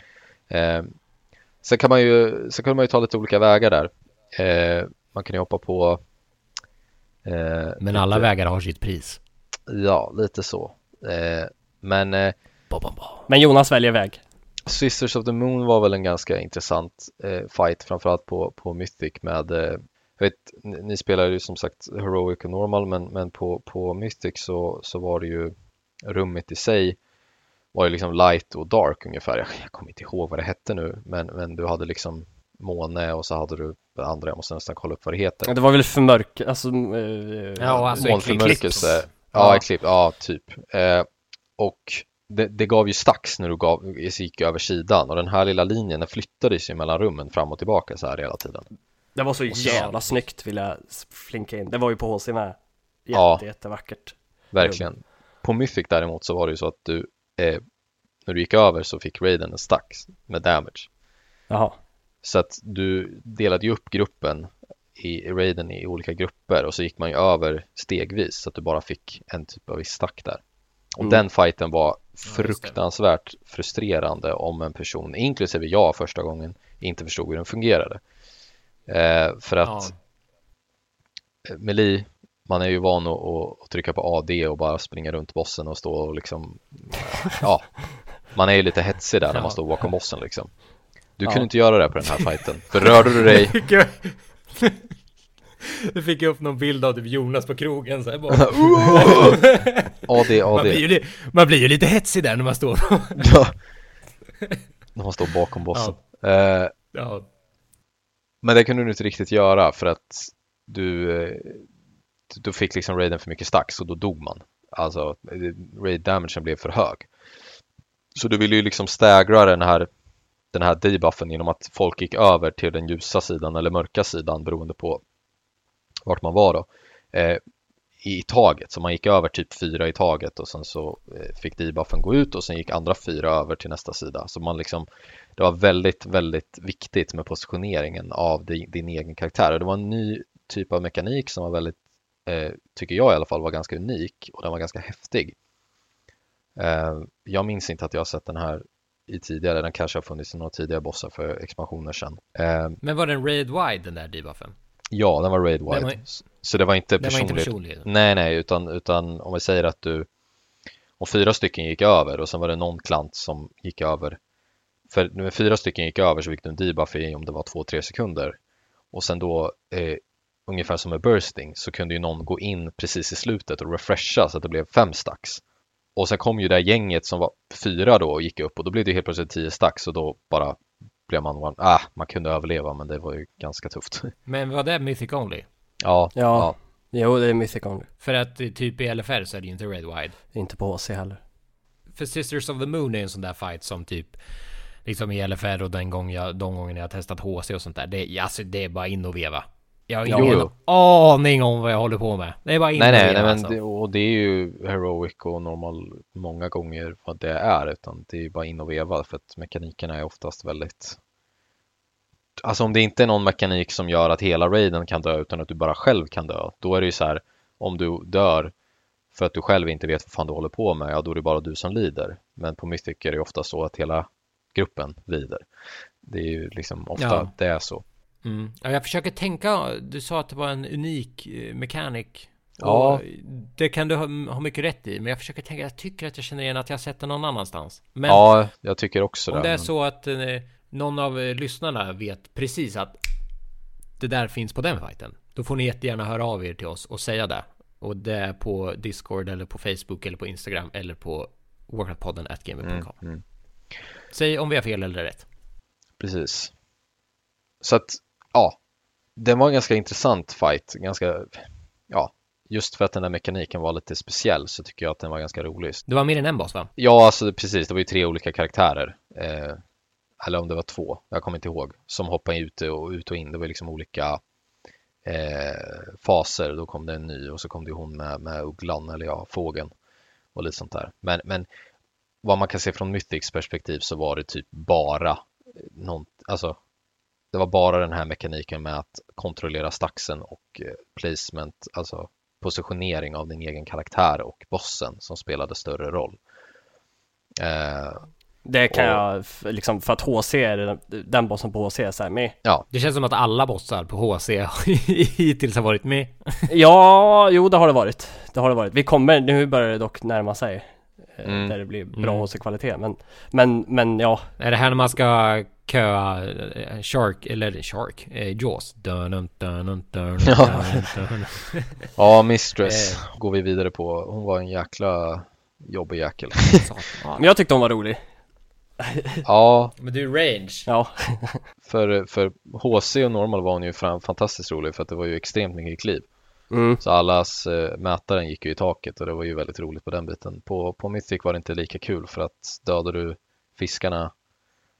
Sen kunde man ju ta lite olika vägar där. Man kan ju hoppa på. Men alla vägar har sitt pris. Ja, lite så. Men Jonas väljer väg. Sisters of the Moon var väl en ganska intressant fight, framförallt på Mythic med, jag vet, ni spelade ju som sagt Heroic och Normal, men på Mythic så var det ju rummet i sig var ju liksom light och dark ungefär. Jag kommer inte ihåg vad det hette nu, men du hade liksom måne och så hade du det andra, jag måste nästan kolla upp vad det heter. Det var väl förmörkelse, alltså, alltså månförmörkelse. Ja, klipp, ja, typ. Och det gav ju stacks när du gick över sidan. Och den här lilla linjen, den flyttades ju mellan rummen fram och tillbaka så här hela tiden. Det var så jävla snyggt, vill jag flinka in. Det var ju på HC med. Jättevackert. Verkligen. Rum. På Mythic däremot så var det ju så att du, när du gick över så fick Raiden en stacks med damage. Jaha. Så att du delade ju upp gruppen i Raiden i olika grupper. Och så gick man ju över stegvis så att du bara fick en typ av stack där. Och den fighten var fruktansvärt frustrerande om en person, inklusive jag första gången, inte förstod hur den fungerade. För att Melee, man är ju van att trycka på AD och bara springa runt bossen och stå och liksom, man är ju lite hetsig där när man står bakom bossen liksom. Du kunde inte göra det på den här fighten. Berörde du dig? Nu fick jag upp någon bild av typ Jonas på krogen så här bara. Man blir ju lite hetsig där när man står. När man står bakom bossen. Men det kunde du inte riktigt göra för att du fick liksom raiden för mycket stacks och då dog man. Alltså raid damagen blev för hög. Så du ville ju liksom stägra den här debuffen genom att folk gick över till den ljusa sidan eller mörka sidan beroende på vart man var då. I taget, så man gick över typ 4 i taget och sen så fick debuffen gå ut och sen gick andra 4 över till nästa sida. Så man liksom, det var väldigt, väldigt viktigt med positioneringen av din egen karaktär. Och det var en ny typ av mekanik som var väldigt, tycker jag i alla fall, var ganska unik och den var ganska häftig. Jag minns inte att jag har sett den här i tidigare, den kanske har funnits i några tidigare bossar för expansioner sedan. Men var den raid wide den där debuffen? Ja, den var raid wide. Så det var inte personligt. Nej, utan om vi säger att om 4 stycken gick över och sen var det någon klant som gick över. För när 4 stycken gick över så fick du en debuff i om det var 2-3 sekunder. Och sen då, ungefär som med bursting, så kunde ju någon gå in precis i slutet och refresha så att det blev 5 stacks. Och sen kom ju det gänget som var 4 då och gick upp och då blev det helt plötsligt 10 stacks och då bara blev man... man kunde överleva, men det var ju ganska tufft. Men var det Mythic Only? Ja. Jo, det är Mythic Only. För att typ i LFR så är det ju inte Red Wide. Inte på HC heller. För Sisters of the Moon är en sån där fight som typ... Liksom i LFR och de gången jag har testat HC och sånt där. Det är bara in och veva. Jag har ingen aning om vad jag håller på med. Det är bara in och veva. Nej, och det är ju heroic och normal många gånger vad det är. Utan det är ju bara in och veva för att mekanikerna är oftast väldigt... Alltså om det inte är någon mekanik som gör att hela raiden kan dö utan att du bara själv kan dö. Då är det ju så här, om du dör för att du själv inte vet vad fan du håller på med, då är det bara du som lider. Men på Mythic är det ofta så att hela gruppen lider. Det är ju liksom ofta det är så. Mm. Ja, jag försöker tänka, du sa att det var en unik mekanik. Ja. Det kan du ha mycket rätt i, men jag försöker tänka, jag tycker att jag känner igen att jag har sett den någon annanstans. Men ja, jag tycker också det. Om det är så att... någon av lyssnarna vet precis att det där finns på den fighten, då får ni jättegärna höra av er till oss och säga det. Och det är på Discord eller på Facebook eller på Instagram eller på Warcraftpodden@gmail.com. Säg om vi har fel eller rätt. Precis. Så att, det var en ganska intressant fight. Ganska, just för att den där mekaniken var lite speciell så tycker jag att den var ganska rolig. Det var mer än en boss, va? Ja, alltså precis. Det var ju 3 olika karaktärer. Eller om det var 2, jag kommer inte ihåg, som hoppade ut och in. Det var liksom olika faser. Då kom det en ny och så kom det hon med ugglan eller fågeln och lite sånt där. Men vad man kan se från Mythics perspektiv så var det typ bara det var bara den här mekaniken med att kontrollera stacksen och placement, alltså positionering av din egen karaktär och bossen som spelade större roll. Det kan jag liksom, för att HC är den bossen på HC är så här med. Ja. Det känns som att alla bossar på HC hittills har varit med. Det har det varit. Vi kommer, nu börjar det dock närma sig där det blir bra HC-kvalitet. Men ja. Är det här när man ska köa Jaws? Ja, Mistress går vi vidare på. Hon var en jäkla jobbig jäkel. Men jag tyckte hon var rolig. Ja. Men du range. Ja. för HC och normal var hon ju fantastiskt rolig för att det var ju extremt mycket kliv. Mm. Så allas mätaren gick ju i taket och det var ju väldigt roligt på den biten. På Mythic var det inte lika kul för att dödar du fiskarna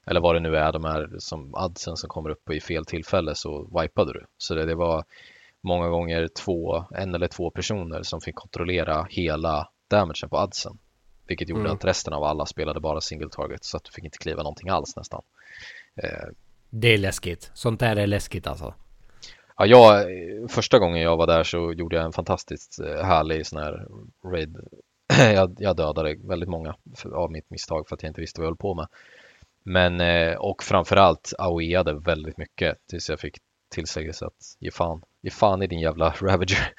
eller vad det nu är, de här som adsen som kommer upp i fel tillfälle, så wipade du. Så det var många gånger en eller två personer som fick kontrollera hela damagen på adsen. Vilket gjorde att resten av alla spelade bara single target, så att du fick inte kliva någonting alls nästan. Det är läskigt. Sånt där är läskigt alltså. Ja, första gången jag var där så gjorde jag en fantastiskt härlig sån här raid. jag dödade väldigt många av mitt misstag för att jag inte visste vad jag höll på med. Men, och framförallt AOEade väldigt mycket tills jag fick tillsägelse att ge fan i din jävla Ravager.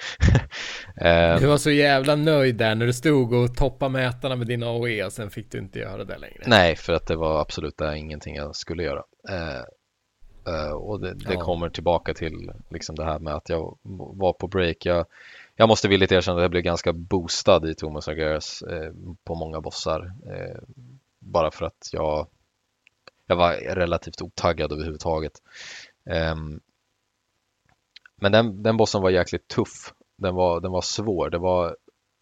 Du var så jävla nöjd där när du stod och toppade mätarna med din AOE och sen fick du inte göra det längre. Nej, för att det var absolut ingenting jag skulle göra. Och det kommer tillbaka till liksom det här med att jag var på break. Jag måste villigt erkänna att jag blev ganska boostad i Tomb of Sargeras på många bossar. Bara för att jag var relativt otaggad överhuvudtaget. Men den bossen var jäkligt tuff. Den var svår. Det var,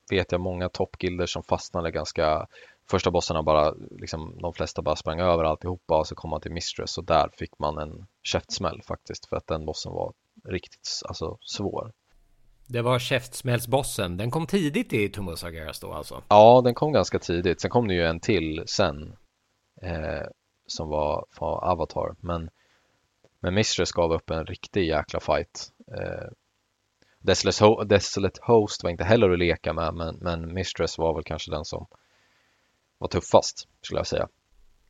vet jag, många toppgilder som fastnade ganska... Första bossarna bara, liksom, de flesta bara sprang över alltihopa och så kom man till Mistress och där fick man en käftsmäll faktiskt, för att den bossen var riktigt, alltså, svår. Det var käftsmällsbossen. Den kom tidigt i Tomb of Sargeras då alltså? Ja, den kom ganska tidigt. Sen kom det ju en till sen som var för Avatar. Men Mistress gav upp en riktig jäkla fight. Desolate Host var inte heller att leka med, men Mistress var väl kanske den som var tuffast, skulle jag säga.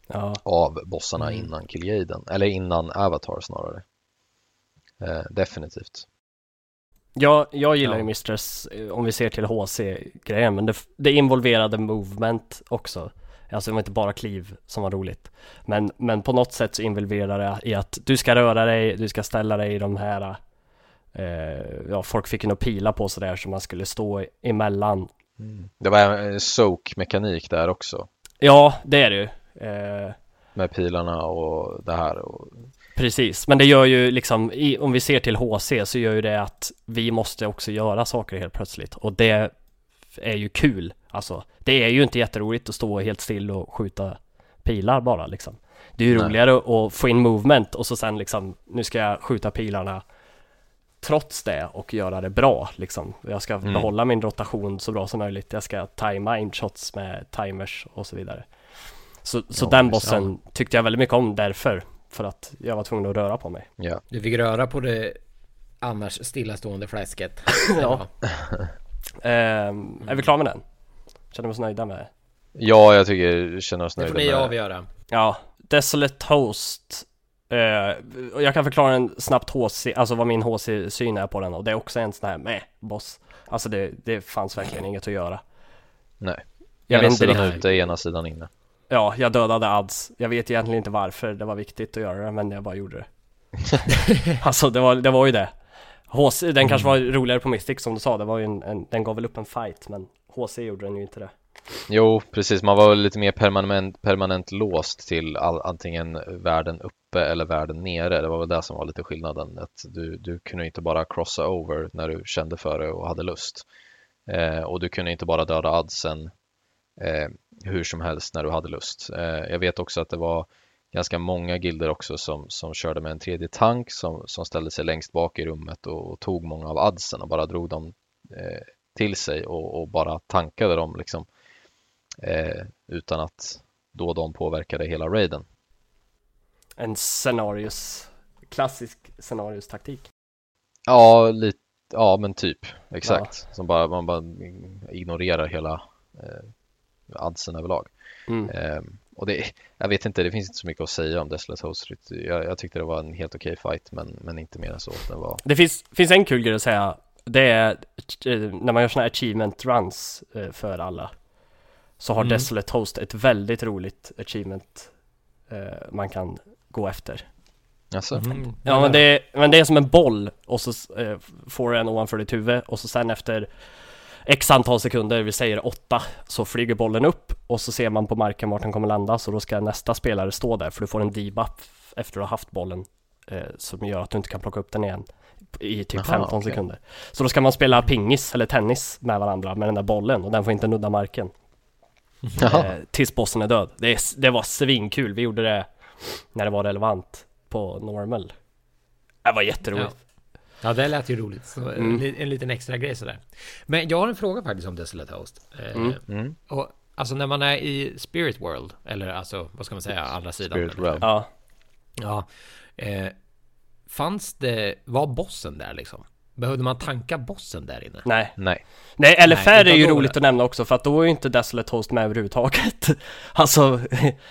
Ja. Av bossarna innan Kil'jaeden. Eller innan Avatar snarare. Definitivt. Ja, jag gillar ju Mistress om vi ser till HC-grejen. Men det involverade movement också. Alltså det var inte bara kliv som var roligt. Men på något sätt så involverar det i att du ska röra dig, du ska ställa dig i de här... folk fick ju nog pila på sådär som man skulle stå emellan. Mm. Det var en soak-mekanik där också. Ja, det är det ju. Med pilarna och det här. Och... Precis, men det gör ju liksom, om vi ser till HC så gör ju det att vi måste också göra saker helt plötsligt. Och det är ju kul. Alltså, det är ju inte jätteroligt att stå helt still och skjuta pilar bara liksom. Det är ju roligare att få in movement och så sen liksom, nu ska jag skjuta pilarna trots det och göra det bra liksom. Jag ska behålla min rotation så bra som möjligt. Jag ska tajma in shots med timers och så vidare. Så den bossen tyckte jag väldigt mycket om därför. För att jag var tvungen att röra på mig. Yeah. Du fick röra på det annars stillastående fläsket. Ja. Är vi klara med den? Känner vi oss nöjda med? Ja, jag tycker jag känner oss nöjda med. Det får ni avgöra. Ja, Desolate Host. Jag kan förklara en snabbt HC, alltså vad min HC-syn är på den. Och det är också en sån här boss. Alltså det fanns verkligen inget att göra. Nej. Jag ena sidan ute, ena sidan inne. Ja, jag dödade ads. Jag vet egentligen inte varför det var viktigt att göra det, men jag bara gjorde det. Alltså det var ju det. HC, den kanske var roligare på Mystic som du sa. Det var ju den gav väl upp en fight, men HC gjorde den ju inte det. Jo, precis. Man var lite mer permanent låst till antingen världen uppe eller världen nere. Det var väl det som var lite skillnaden. Att du kunde inte bara crossa over när du kände för det och hade lust. Och du kunde inte bara döda adsen hur som helst när du hade lust. Jag vet också att det var ganska många gilder också som körde med en tredje tank som ställde sig längst bak i rummet och tog många av adsen och bara drog dem till sig och bara tankade dem liksom, utan att då de påverkade hela raiden. En klassisk scenarios-taktik. Ja, lite, ja men typ, exakt. Ja. Som bara, man bara ignorerar hela adsen överlag. Och det, jag vet inte, det finns inte så mycket att säga om Desolate Host. Jag tyckte det var en helt okej fight, men inte mer än så. Det finns en kul grej att säga. Det är när man gör såna achievement runs för alla, så har Desolate Host ett väldigt roligt achievement man kan gå efter. Alltså. Ja, men det är som en boll och så får du en ovanför ditt huvud och så sen efter x antal sekunder, vi säger 8, så flyger bollen upp och så ser man på marken vart den kommer landa, så då ska nästa spelare stå där, för du får en debuff efter att du har haft bollen som gör att du inte kan plocka upp den igen i typ 15 sekunder. Så då ska man spela pingis eller tennis med varandra med den där bollen, och den får inte nudda marken tills bossen är död. Det var svinkul. Vi gjorde det när det var relevant på normal. Det var jätteroligt. Ja, det lät ju roligt. Så en liten extra grej sådär. Men jag har en fråga faktiskt om Desolate Host. Och, alltså när man är i Spirit World, eller alltså, vad ska man säga, andra sidan. Spirit World. Ja. Var bossen där liksom? Behövde man tanka bossen där inne? Nej, LFR är ju roligt att nämna också, för att då är ju inte Desolate Host med överhuvudtaget. Alltså,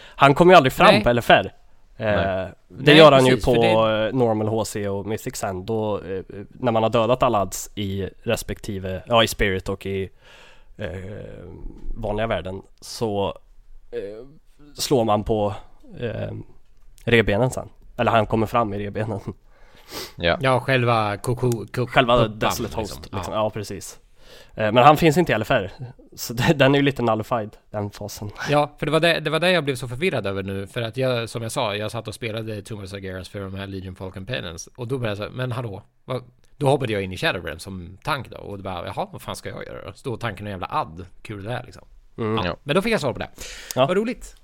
han kommer ju aldrig fram på LFR. Det gör han ju på normal HC och Mythic Sand då, när man har dödat alla ads i respektive, i Spirit och i vanliga världen, så slår man på rebenen sen, eller han kommer fram i rebenen. Ja, själva själva Desolate Host liksom. Ja, precis. Men han finns inte i LFR, så den är ju lite nullified, den fasen. Ja, för det var det jag blev så förvirrad över nu, för att jag, som jag sa, jag satt och spelade Tomb of Sargeras för de här Legion Fall Campaigns, och då började jag så här, men hallå, Då hoppade jag in i Shadow Realm som tank då. Och det bara, jaha, vad fan ska jag göra då? Står tanken och jävla add. Kul det där liksom. Mm, ja. Ja. Men då fick jag svar på det. Ja. Vad roligt.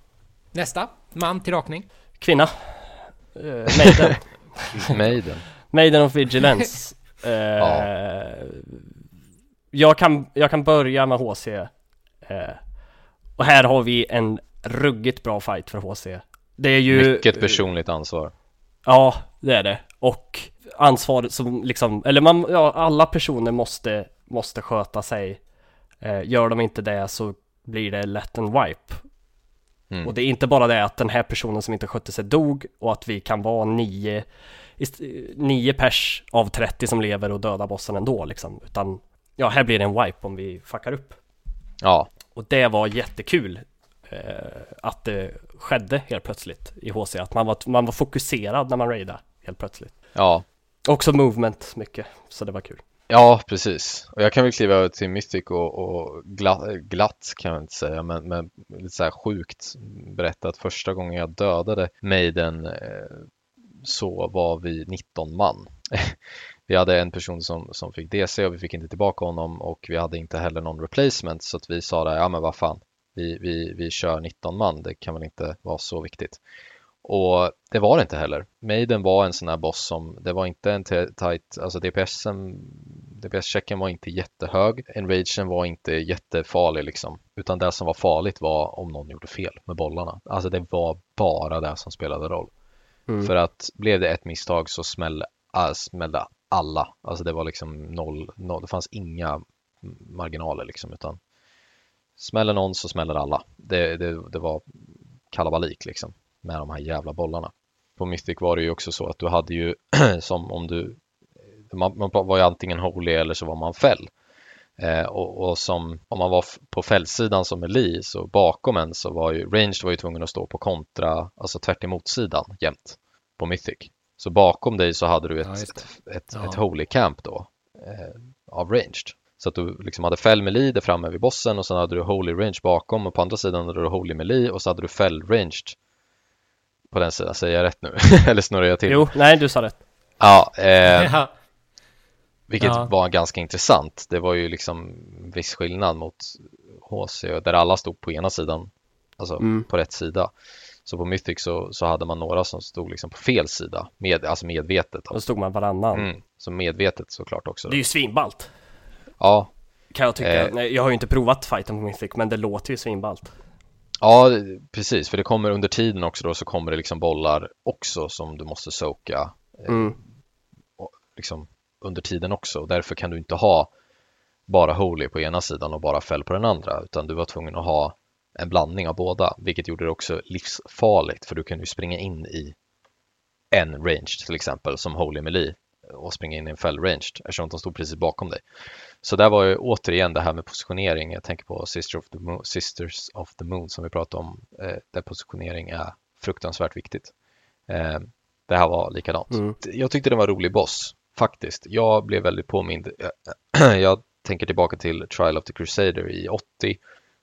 Nästa. Man till rakning. Kvinna. Maiden. Maiden. Maiden of Vigilance. Ja. Jag kan börja med HC. Och här har vi en ruggigt bra fight för HC. Det är ju mycket personligt ansvar. Ja, det är det. Och ansvaret som liksom, eller man, ja, alla personer måste sköta sig. Gör de inte det så blir det lätt en wipe. Mm. Och det är inte bara det att den här personen som inte skötte sig dog och att vi kan vara 9 pers av 30 som lever och döda bossen ändå liksom, utan ja, här blir det en wipe om vi fuckar upp. Ja. Och det var jättekul att det skedde helt plötsligt i HC, att man var fokuserad när man raidade helt plötsligt. Ja. Också movement mycket, så det var kul. Ja, precis. Och jag kan väl kliva över till Mythic och glatt kan jag inte säga, men lite så här sjukt berättat. Första gången jag dödade Maiden så var vi 19 man. Vi hade en person som fick DC och vi fick inte tillbaka honom, och vi hade inte heller någon replacement, så att vi sa där, ja men vad fan, vi kör 19 man, det kan väl inte vara så viktigt. Och det var det inte heller. Maiden var en sån här boss som, det var inte en tight, alltså DPS-checken var inte jättehög. Enragen var inte jättefarlig liksom. Utan det som var farligt var om någon gjorde fel med bollarna. Alltså det var bara det som spelade roll. Mm. För att blev det ett misstag så smällde alla. Alltså det var liksom noll, det fanns inga marginaler liksom, utan smäller någon så smäller alla. Det var kalabalik liksom. Med de här jävla bollarna. På Mystic var det ju också så att du hade ju som om du man var ju antingen holy eller så var man fäll. Och som om man var på fällsidan som Eli, så bakom en så var ju ranged var ju tvungen att stå på kontra, alltså tvärt emot sidan jämt på Mystic. Så bakom dig så hade du ett holy camp då av ranged. Så att du liksom hade fäll melee där framme vid bossen, och sen hade du holy range bakom, och på andra sidan hade du holy melee, och så hade du fäll ranged på den sidan. Säger jag rätt nu? Eller snurrar jag till? Jo, nej, du sa rätt. Ja, vilket var ganska intressant. Det var ju liksom viss skillnad mot HC, där alla stod på ena sidan, alltså på rätt sida. Så på Mythic så hade man några som stod liksom på fel sida, alltså medvetet. Då stod man varannan. Mm, så medvetet såklart också. Då. Det är ju svinballt. Ja. Kan jag tycka. Nej, jag har ju inte provat fighten på Mythic, men det låter ju svinballt. Ja, precis. För det kommer under tiden också då, så kommer det liksom bollar också som du måste soka liksom under tiden också. Därför kan du inte ha bara holy på ena sidan och bara fäll på den andra, utan du var tvungen att ha en blandning av båda, vilket gjorde det också livsfarligt, för du kan ju springa in i en ranged till exempel som holy melee och springa in i en fäll ranged eftersom de stod precis bakom dig. Så där var ju återigen det här med positionering. Jag tänker på Sisters of the Moon som vi pratade om, där positionering är fruktansvärt viktigt. Det här var likadant. Mm. Jag tyckte det var en rolig boss faktiskt. Jag blev väldigt påmind. Jag tänker tillbaka till Trial of the Crusader i 80,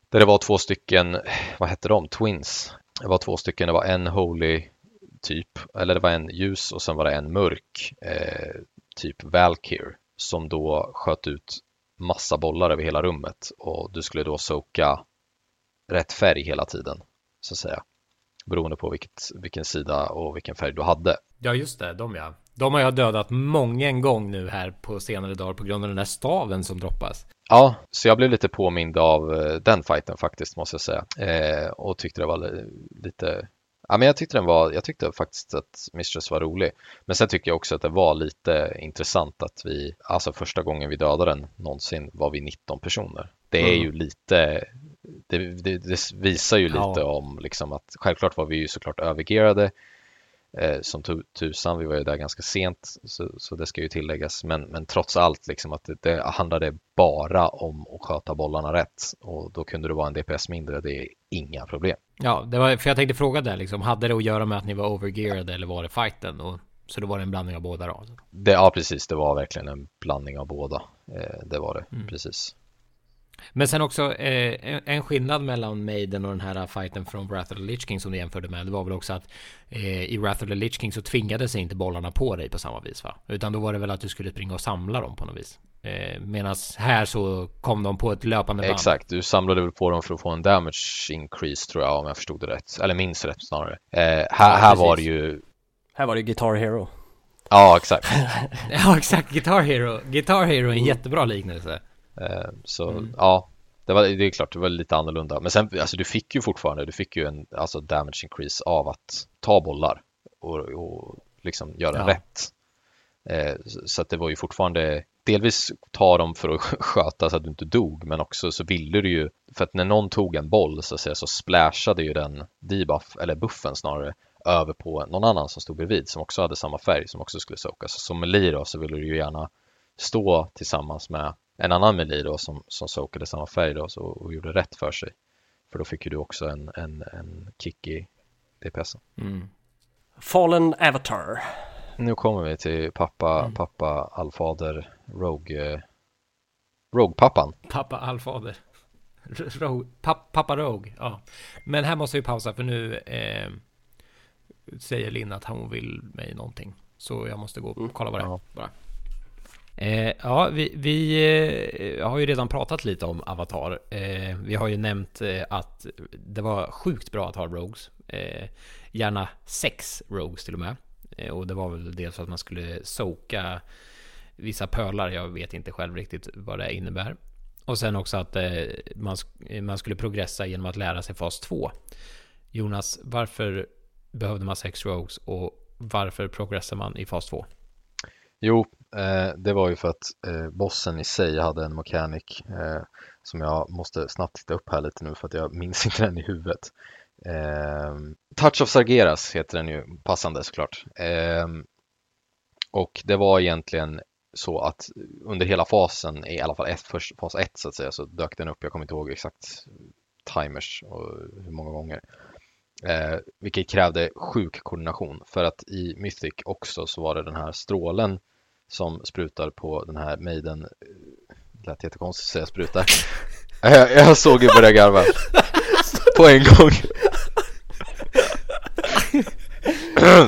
där det var två stycken, vad hette de? Twins. Det var två stycken, det var en holy typ, eller det var en ljus och sen var det en mörk typ Valkyr, som då sköt ut massa bollar över hela rummet, och du skulle då soka rätt färg hela tiden så att säga, beroende på vilken sida och vilken färg du hade. Ja just det, de har jag dödat många en gång nu här på senare dagar på grund av den där staven som droppas. Ja, så jag blev lite påmind av den fighten faktiskt, måste jag säga, och tyckte det var lite... Ja, men jag tyckte faktiskt att Mistress var rolig. Men sen tycker jag också att det var lite intressant att vi, alltså första gången vi dödade den någonsin var vi 19 personer. Det är ju lite, det visar ju lite om liksom att självklart var vi ju såklart övergerade som tusan. Vi var ju där ganska sent, så det ska ju tilläggas. Men trots allt liksom att det handlade bara om att sköta bollarna rätt, och då kunde det vara en DPS mindre, det är inga problem. Ja, det var, för jag tänkte fråga där liksom, hade det att göra med att ni var overgearade eller var det fighten? Och så då var det en blandning av båda då? Ja, precis. Det var verkligen en blandning av båda. Det var det, precis. Men sen också en skillnad mellan Maiden och den här fighten från Wrath of the Lich King som du jämförde med, det var väl också att i Wrath of the Lich King så tvingade sig inte bollarna på dig på samma vis, va? Utan då var det väl att du skulle springa och samla dem på något vis. Medan här så kom de på ett löpande band. Exakt, du samlade väl på dem för att få en damage increase tror jag, om jag förstod det rätt. Eller minns rätt snarare. Här var det ju... Här var det Guitar Hero. Ja, exakt. Ja, exakt. Guitar Hero. Guitar Hero är en jättebra liknelse. Så ja, det är klart, det var lite annorlunda. Men sen, alltså, du fick ju en alltså, damage increase av att ta bollar och liksom göra rätt. Så att det var ju fortfarande, delvis ta dem för att sköta så att du inte dog, men också så ville du ju, för att när någon tog en boll så att säga, så splashade ju den debuff, eller buffen snarare, över på någon annan som stod bredvid som också hade samma färg som också skulle sokas. Så som melee då så ville du ju gärna stå tillsammans med en annan melee då som sokade samma färg då och gjorde rätt för sig. För då fick ju du också en kick i DPSen. Mm. Fallen Avatar. Nu kommer vi till pappa allfader Rogue-pappan. Pappa allfader. Pappa Rogue, ja. Men här måste vi pausa för nu säger Linn att hon vill mig någonting. Så jag måste gå och kolla vad det är. Ja. Bara. Vi har ju redan pratat lite om Avatar. Vi har ju nämnt att det var sjukt bra att ha rogues. Gärna 6 rogues till och med. Och det var väl dels att man skulle soka vissa pölar. Jag vet inte själv riktigt vad det innebär. Och sen också att man skulle progressa genom att lära sig fas 2. Jonas, varför behövde man 6 rogues och varför progressar man i fas 2? Jo, det var ju för att bossen i sig hade en mechanic som jag måste snabbt titta upp här lite nu för att jag minns inte den i huvudet. Touch of Sargeras heter den ju, passande såklart. Och det var egentligen så att under hela fasen, i alla fall fas 1 så att säga, så dök den upp. Jag kommer inte ihåg exakt timers och hur många gånger. Vilket krävde sjuk koordination, för att i Mythic också så var det den här strålen som sprutar på den här maiden. Det lät jättekonstigt att säga sprutar. Jag såg ju börja garva på en gång.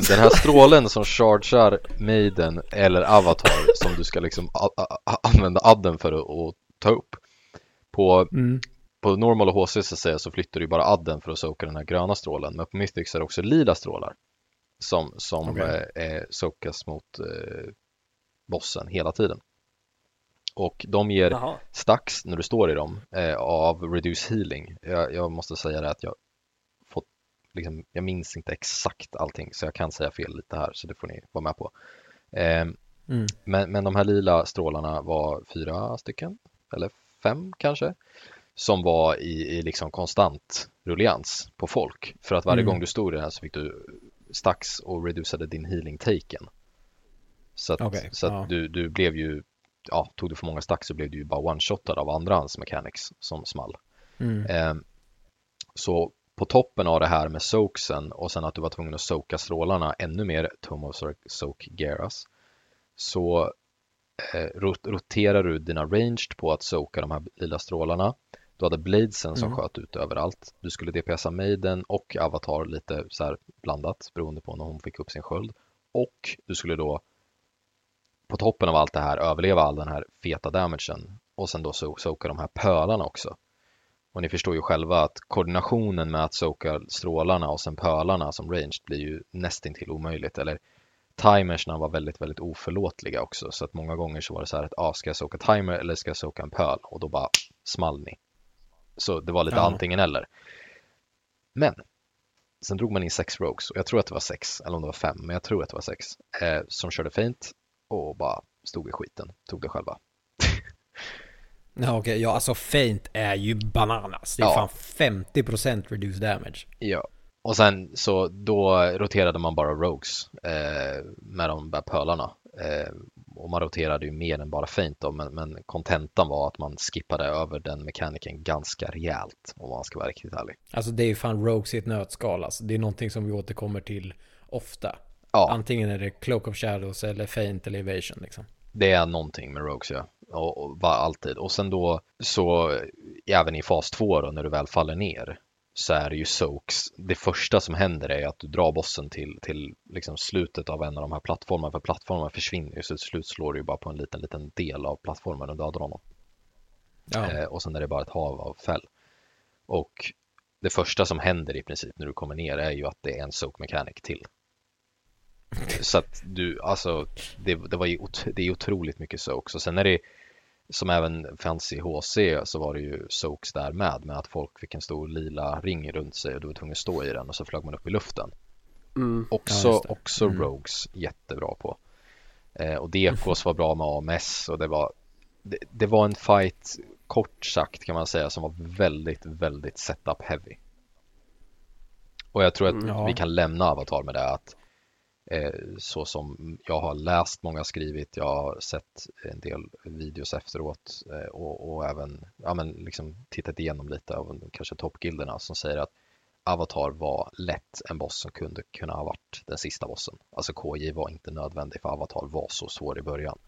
Den här strålen som chargear maiden eller avatar som du ska liksom använda adden för att ta upp på. På normal och HC så flyttar du bara adden för att soka den här gröna strålen. Men på Mythic så är det också lila strålar som sokas mot bossen hela tiden. Och de ger stacks när du står i dem av reduce healing. Jag måste säga det att jag minns inte exakt allting, så jag kan säga fel lite här, så det får ni vara med på. Men de här lila strålarna var 4 stycken eller 5 kanske, som var i liksom konstant rullians på folk. För att varje gång du stod i den här så fick du stacks och reducerade din healing-taken. Så att du blev ju... Ja, tog du för många stacks så blev du ju bara one-shotad av andra hans mechanics som small. Så på toppen av det här med soaksen och sen att du var tvungen att soka strålarna ännu mer, Tomb of Sargeras, så roterar du dina ranged på att soka de här lila strålarna. Du hade bladesen som sköt ut överallt. Du skulle DPSa Maiden och Avatar lite så här blandat beroende på när hon fick upp sin sköld. Och du skulle då på toppen av allt det här överleva all den här feta damagen. Och sen då soka de här pölarna också. Och ni förstår ju själva att koordinationen med att soka strålarna och sen pölarna som ranged blir ju nästintill omöjligt. Eller timersna var väldigt, väldigt oförlåtliga också. Så att många gånger så var det så här att ska jag soka timer eller ska jag soka en pöl? Och då bara small ni. Så det var lite antingen eller. Men sen drog man in 6 rogues. Och jag tror att det var 6. Eller om det var 5. Men jag tror att det var 6. Som körde fint. Och bara stod i skiten. Tog det själva. Ja, alltså fint är ju bananas. Det är fan 50% reduced damage. Ja. Och sen så då roterade man bara rogues med de där pölarna. Och man roterade ju mer än bara feint då, men kontentan var att man skippade över den mekaniken ganska rejält, om man ska vara riktigt ärlig. Alltså det är ju fan rogues i ett nötskal, alltså. Det är någonting som vi återkommer till ofta. Ja. Antingen är det Cloak of Shadows eller feint eller evasion liksom. Det är någonting med rogues, ja. och alltid. Och sen då så även i fas 2 då, när du väl faller ner, så är det ju soaks. Det första som händer är att du drar bossen till liksom slutet av en av de här plattformarna. För plattformarna försvinner ju, så till slut slår du ju bara på en liten del av plattformen och dödar honom. Ja. Och sen är det bara ett hav av fäll. Och det första som händer i princip när du kommer ner är ju att det är en soak mechanic till. Så att du, alltså det är otroligt mycket soaks. Och sen är det, som även fanns i HC, så var det ju soaks där med att folk fick en stor lila ring runt sig och du var tvungen att stå i den och så flög man upp i luften. Mm. Också Rogues jättebra på. Och DKs var bra med AMS, och det var en fight, kort sagt kan man säga, som var väldigt, väldigt setup heavy. Och jag tror att vi kan lämna Avatar med det, att så som jag har läst, många skrivit, jag har sett en del videos efteråt och även liksom tittat igenom lite av kanske toppgilderna som säger att Avatar var lätt en boss som kunde ha varit den sista bossen. Alltså KJ var inte nödvändig, för Avatar var så svår i början.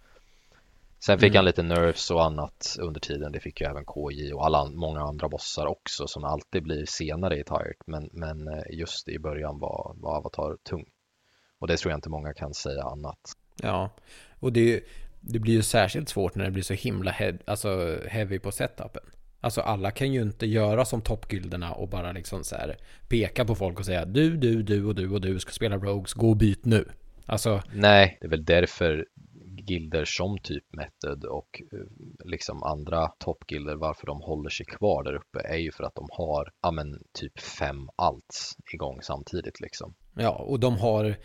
Sen fick han lite nerfs och annat under tiden. Det fick ju även KJ och många andra bossar också, som alltid blir senare i Tired. Men just i början var Avatar tung. Och det tror jag inte många kan säga annat. Ja, och det blir ju särskilt svårt när det blir så himla heavy på setupen. Alltså alla kan ju inte göra som toppgilderna och bara liksom så här peka på folk och säga du ska spela Rogues, gå och byt nu. Alltså... Nej, det är väl därför gilder som typ Method och liksom andra toppgilder, varför de håller sig kvar där uppe, är ju för att de har typ 5 alts igång samtidigt liksom. Ja, och de har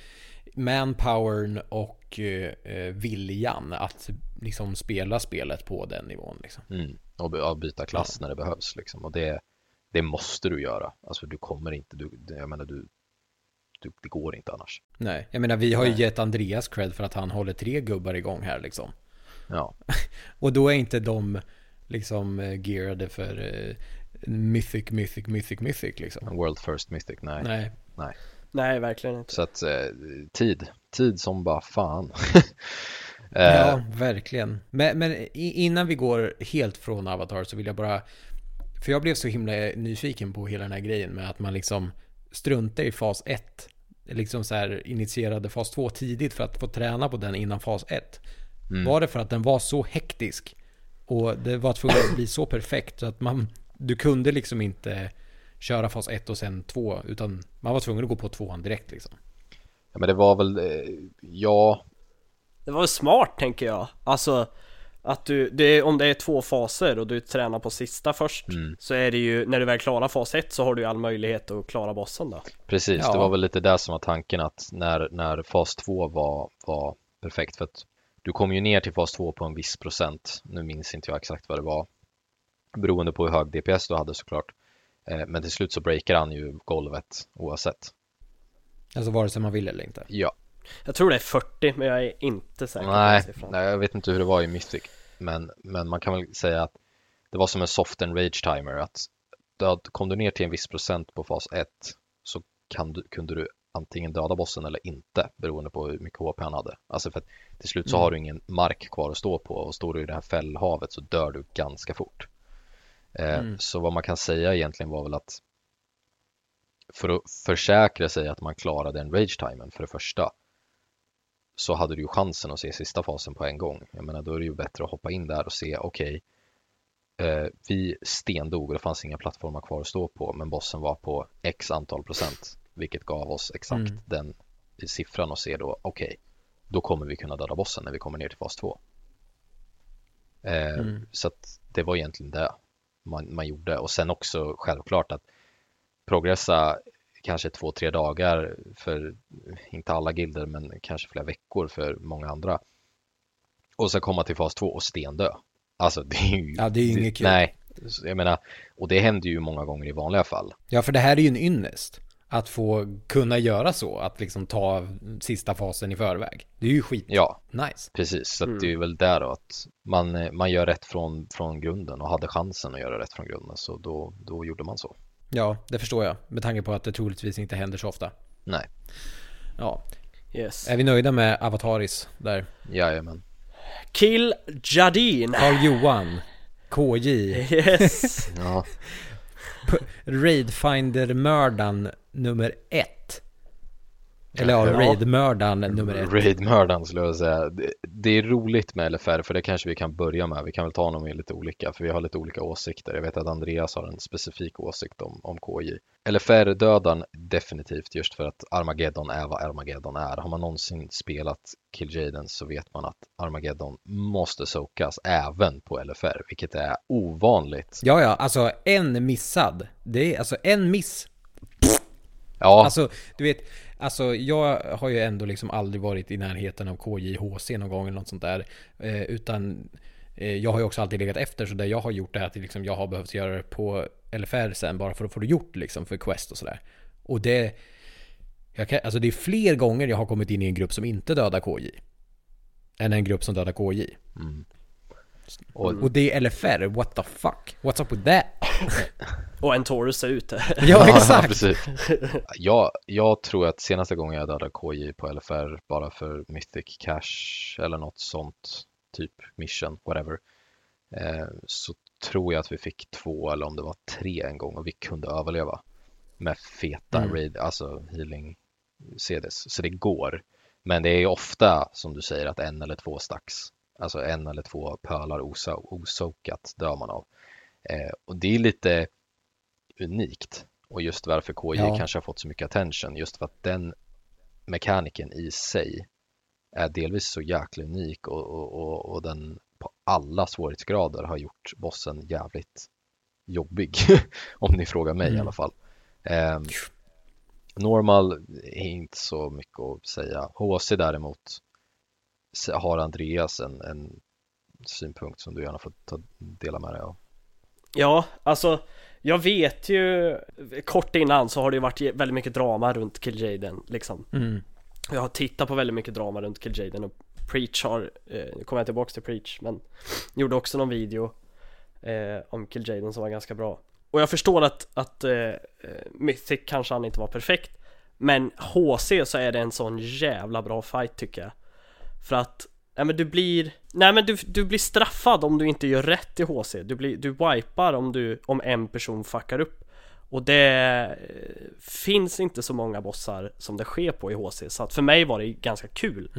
manpowern och viljan att liksom spela spelet på den nivån liksom. Och byta klass när det behövs liksom. Och det måste du göra. Alltså du kommer inte, det går inte annars. Nej, jag menar vi har ju gett Andreas cred för att han håller 3 gubbar igång här liksom. Ja. Och då är inte de liksom gearade för mythic liksom. World first mythic, nej. Nej, verkligen inte. Så att tid som bara fan. Ja, verkligen. Men innan vi går helt från Avatar så vill jag bara, för jag blev så himla nyfiken på hela den här grejen med att man liksom struntar i fas 1, liksom så här initierade fas 2 tidigt för att få träna på den innan fas 1. Var det för att den var så hektisk och det var tvungen att bli så perfekt så att du kunde liksom inte köra fas 1 och sen 2, utan man var tvungen att gå på 2:an direkt liksom. Ja, men det var väl det var väl smart, tänker jag. Alltså att om det är 2 faser och du tränar på sista först, så är det ju, när du väl klarar fas 1 så har du ju all möjlighet att klara bossen då. Precis, ja. Det var väl lite där som var tanken, att när fas 2 var perfekt, för att du kom ju ner till fas 2 på en viss procent. Nu minns inte jag exakt vad det var, beroende på hur hög DPS du hade såklart. Men till slut så breakar han ju golvet oavsett. Alltså vare sig man vill eller inte. Ja. Jag tror det är 40, men jag är inte säker. Nej, jag vet inte hur det var i Mythic. Men man kan väl säga att det var som en soft and rage timer. Att kom du ner till en viss procent på fas 1 så kunde du antingen döda bossen eller inte, beroende på hur mycket HP han hade. Alltså för att till slut så har du ingen mark kvar att stå på, och står du i det här fällhavet så dör du ganska fort. Så vad man kan säga egentligen var väl att, för att försäkra sig att man klarade en rage-timen för det första, så hade du ju chansen att se sista fasen på en gång. Jag menar, då är det ju bättre att hoppa in där och se, okej, vi stendog och det fanns inga plattformar kvar att stå på, men bossen var på x antal procent, vilket gav oss exakt den siffran, och se då, okej, då kommer vi kunna döda bossen när vi kommer ner till fas 2. Så att det var egentligen det man gjorde. Och sen också självklart att progressa kanske 2-3 dagar för inte alla gilder, men kanske flera veckor för många andra, och sen komma till fas 2 och stendö. Alltså det är ju, det är ju inget kul. Nej, jag menar, och det händer ju många gånger i vanliga fall. Ja, för det här är ju en ynnest att få kunna göra så, att liksom ta sista fasen i förväg. Det är ju skit. Ja, nice. Precis, så att det är väl där då, att man gör rätt från grunden, och hade chansen att göra rätt från grunden, så då gjorde man så. Ja, det förstår jag, med tanke på att det troligtvis inte händer så ofta. Nej. Ja. Yes. Är vi nöjda med Avataris där? Jajamän. Kil'jaeden. Karl-Johan. KJ. Yes. Ja. Raidfinder-mördan nummer 1. Eller ja, raidmördan nummer 1. Raidmördan skulle jag säga. Det är roligt med LFR, för det kanske vi kan börja med. Vi kan väl ta honom i lite olika, för vi har lite olika åsikter. Jag vet att Andreas har en specifik åsikt om KJ. LFR-dödan definitivt, just för att Armageddon är vad Armageddon är. Har man någonsin spelat Kil'jaeden så vet man att Armageddon måste sokas även på LFR, vilket är ovanligt. Ja, alltså en missad. Det är alltså en miss. Ja. Alltså, du vet, alltså jag har ju ändå liksom aldrig varit i närheten av KJHC någon gång eller något sånt där, utan jag har ju också alltid legat efter, så där jag har gjort det här till liksom, jag har behövt göra det på LFR sen bara för att få det gjort liksom, för quest och sådär. Och det alltså det är fler gånger jag har kommit in i en grupp som inte dödar KJ än en grupp som dödar KJ. Mm. Och det är LFR, what the fuck? What's up with that? Och Antorus är ute. Ja, exakt. Ja, jag tror att senaste gången jag dödade KJ på LFR bara för Mythic Cash eller något sånt, typ mission, whatever, så tror jag att vi fick 2 eller om det var 3 en gång, och vi kunde överleva med feta raid, alltså healing CDs, så det går. Men det är ofta som du säger att 1 eller 2 stacks, alltså 1 eller 2 pölar osokat dör man av. Och det är lite unikt, och just varför KJ kanske har fått så mycket attention, just för att den mekaniken i sig är delvis så jäkla unik, och den på alla svårighetsgrader har gjort bossen jävligt jobbig om ni frågar mig i alla fall. Normal är inte så mycket att säga. HC däremot har Andreas en synpunkt som du gärna får dela med dig av. Ja, alltså jag vet ju, kort innan så har det ju varit väldigt mycket drama runt Kil'jaeden liksom. Jag har tittat på väldigt mycket drama runt Kil'jaeden, och Preach har, nu kommer jag tillbaka till Preach, men gjorde också någon video om Kil'jaeden som var ganska bra. Och jag förstår att Mythic kanske han inte var perfekt, men HC så är det en sån jävla bra fight tycker jag. För att du blir straffad om du inte gör rätt i HC. Du wipar om en person fuckar upp. Och det finns inte så många bossar som det sker på i HC, så att för mig var det ganska kul.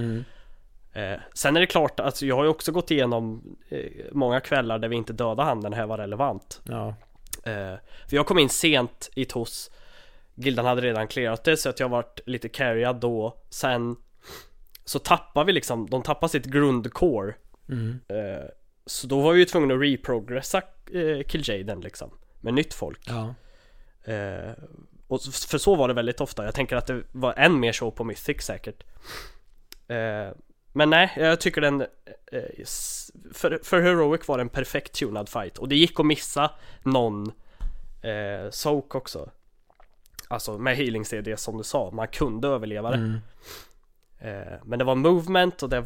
Sen är det klart, alltså jag har ju också gått igenom många kvällar där vi inte dödade han, den här var relevant. För jag kom in sent i TOS, Gildan hade redan clearat det, så att jag varit lite carryad då. Sen så tappar vi liksom, de tappar sitt grundcore. Så då var vi ju tvungna att reprogressa Kil'jaeden liksom, med nytt folk. Och för så var det väldigt ofta. Jag tänker att det var än mer så på Mythic säkert. Men nej, jag tycker den för Heroic var en perfekt tunad fight. Och det gick att missa någon soak också, alltså med healing CD som du sa, man kunde överleva det. Men det var movement, och det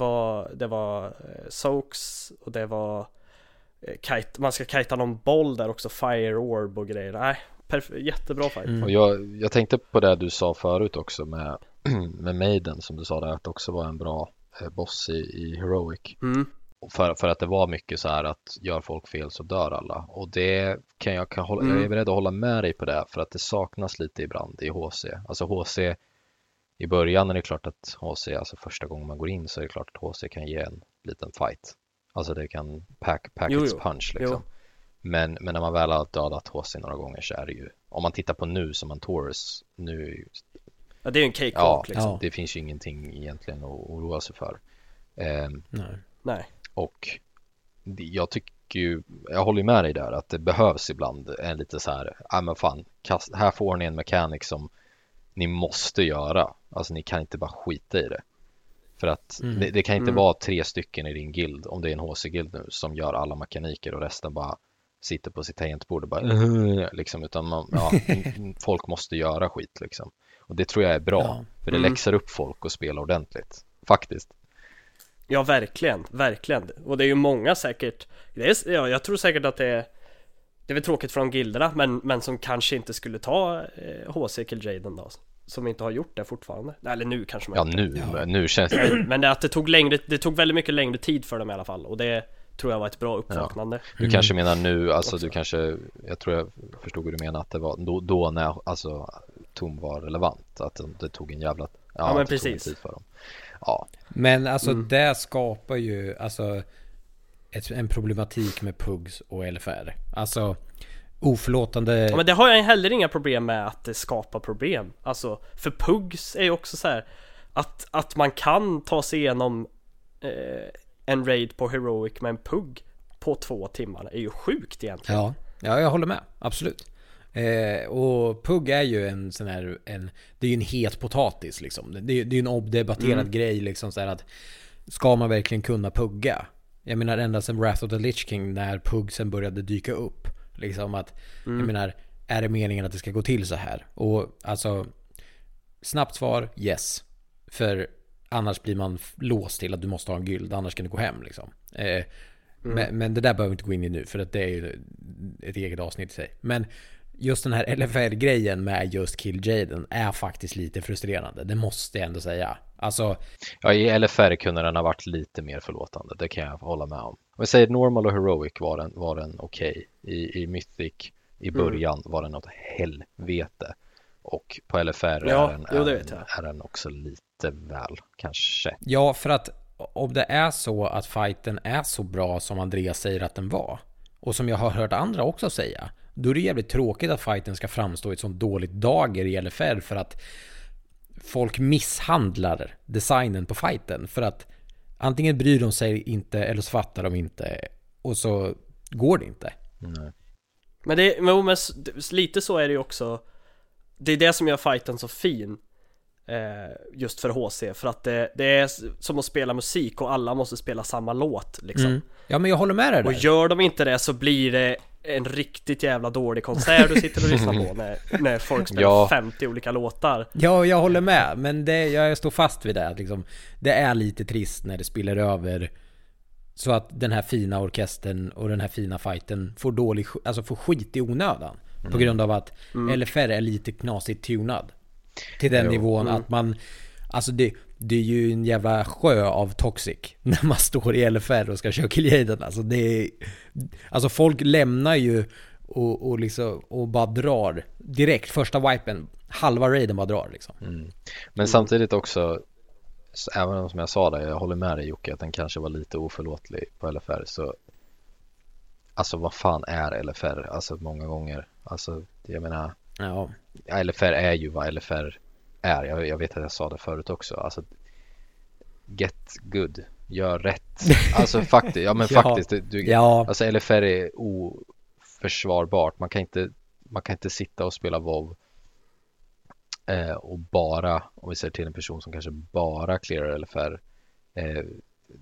var soaks, och det var kite, man ska kajta någon boll där också, fire orb och grejer. Jättebra fight. Och jag tänkte på det du sa förut också med Maiden, som du sa där, att också var en bra boss i Heroic. För att det var mycket så här att gör folk fel så dör alla, och det kan jag hålla, jag är beredd att hålla med dig på det, för att det saknas lite ibland i HC. Alltså HC i början är det klart att HC, alltså första gången man går in, så är det klart att HC kan ge en liten fight. Alltså det kan pack its punch liksom. Men när man väl har dödat HC några gånger så är det ju, om man tittar på nu som Antorus nu, det är en cake walk liksom. Det finns ju ingenting egentligen att oroa sig för. Nej. Och jag tycker ju, jag håller med dig där, att det behövs ibland en lite så här, här får ni en mekanik som ni måste göra. Alltså ni kan inte bara skita i det. För att det kan inte vara 3 stycken i din guild, om det är en HC-guild nu, som gör alla mekaniker och resten bara sitter på sitt tangentbord och bara liksom, utan folk måste göra skit liksom. Och det tror jag är bra, för det läxar upp folk och spelar ordentligt, faktiskt. Ja, verkligen, verkligen. Och det är ju många säkert, jag tror säkert att det är väl tråkigt från gilderna, men som kanske inte skulle ta HC Kil'jaeden då. som inte har gjort det fortfarande. Eller nu kanske man nu känns det. Men det att det tog väldigt mycket längre tid för dem i alla fall, och det tror jag var ett bra uppvaknande. Ja. Du kanske menar nu, alltså också. Du kanske, jag tror jag förstod hur du menar, att det var då när alltså Tom var relevant, att det tog en jävla men precis. Tid för dem. Ja. Men alltså det skapar ju alltså en problematik med pugs och LFR. Alltså oförlåtande. Ja, men det har jag heller inga problem med, att det skapar problem. Alltså för pugs är ju också så här att man kan ta sig igenom en raid på Heroic med en pugg på 2 timmar är ju sjukt egentligen. Ja, jag håller med. Absolut. Och pugg är ju en sån här det är ju en het potatis liksom. Det är ju en obdebatterad grej liksom, så här att ska man verkligen kunna pugga? Jag menar ända sedan Wrath of the Lich King när puggsen började dyka upp liksom, att jag menar, är det meningen att det ska gå till så här? Och alltså snabbt svar, yes. För annars blir man låst till att du måste ha en guld, annars kan du gå hem liksom. Men det där behöver vi inte gå in i nu, för att det är ju ett eget avsnitt i sig. Men just den här LFR-grejen med just Kil'jaeden är faktiskt lite frustrerande. Det måste jag ändå säga. Alltså... Ja, i LFR kunde den ha varit lite mer förlåtande. Det kan jag hålla med om. Om jag säger normal och heroic var den okej. I Mythic i början var den något helvete. Och på LFR är den också lite väl kanske. Ja, för att om det är så att fighten är så bra som Andreas säger att den var, och som jag har hört andra också säga, då är det jävligt tråkigt att fighten ska framstå i ett sånt dåligt dager i LFR, för att folk misshandlar designen på fighten, för att antingen bryr de sig inte eller så fattar de inte, och så går det inte. Nej. Men lite så är det ju också. Det är det som gör fighten så fin just för HC, för att det är som att spela musik och alla måste spela samma låt liksom. Ja, men jag håller med dig där. Och gör de inte det så blir det en riktigt jävla dålig konsert du sitter och lyssnar på när folk spelar 50 olika låtar. Ja, jag håller med, men jag står fast vid det att liksom, det är lite trist när det spiller över så att den här fina orkestern och den här fina fighten får får skit i onödan på grund av att LFR är lite knasigt tunad till den nivån att man alltså det är ju en jävla sjö av toxic när man står i LFR och ska köra Kil'jaeden. Alltså folk lämnar ju och liksom och bara drar direkt första wipen, halva raiden bara drar liksom. Men samtidigt också, även om som jag sa där, jag håller med dig Jocke att den kanske var lite oförlåtlig på LFR, så alltså vad fan är LFR? Alltså många gånger, alltså jag menar LFR är ju vad LFR är. Jag vet att jag sa det förut också. Alltså, get good. Gör rätt. Alltså faktiskt. Ja, men faktiskt. Alltså LFR är oförsvarbart. Man kan inte sitta och spela WoW och bara, om vi säger till en person som kanske bara clearar LFR.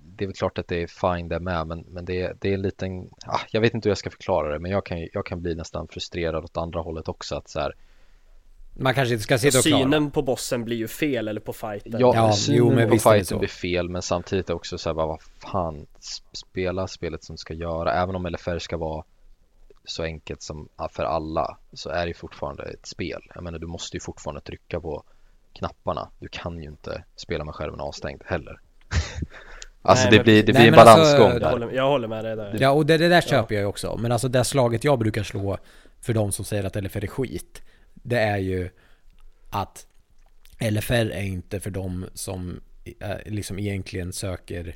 Det är väl klart att det är fine där med, men det är en liten... jag vet inte hur jag ska förklara det, men jag kan bli nästan frustrerad åt andra hållet också, att så här, man kanske inte ska sitta och klara. Synen på bossen blir ju fel, eller på fighten. Synen på fighten blir fel, men samtidigt också så här, vad fan, spela spelet som ska göra. Även om LFR ska vara så enkelt som för alla, så är det fortfarande ett spel. Jag menar, du måste ju fortfarande trycka på knapparna. Du kan ju inte spela med skärmen avstängd heller. Alltså det blir en balansgång alltså, där. Jag håller med dig där. Ja, och det där köper jag ju också. Men alltså det slaget jag brukar slå för de som säger att LFR är skit, det är ju att LFR är inte för dem som liksom egentligen söker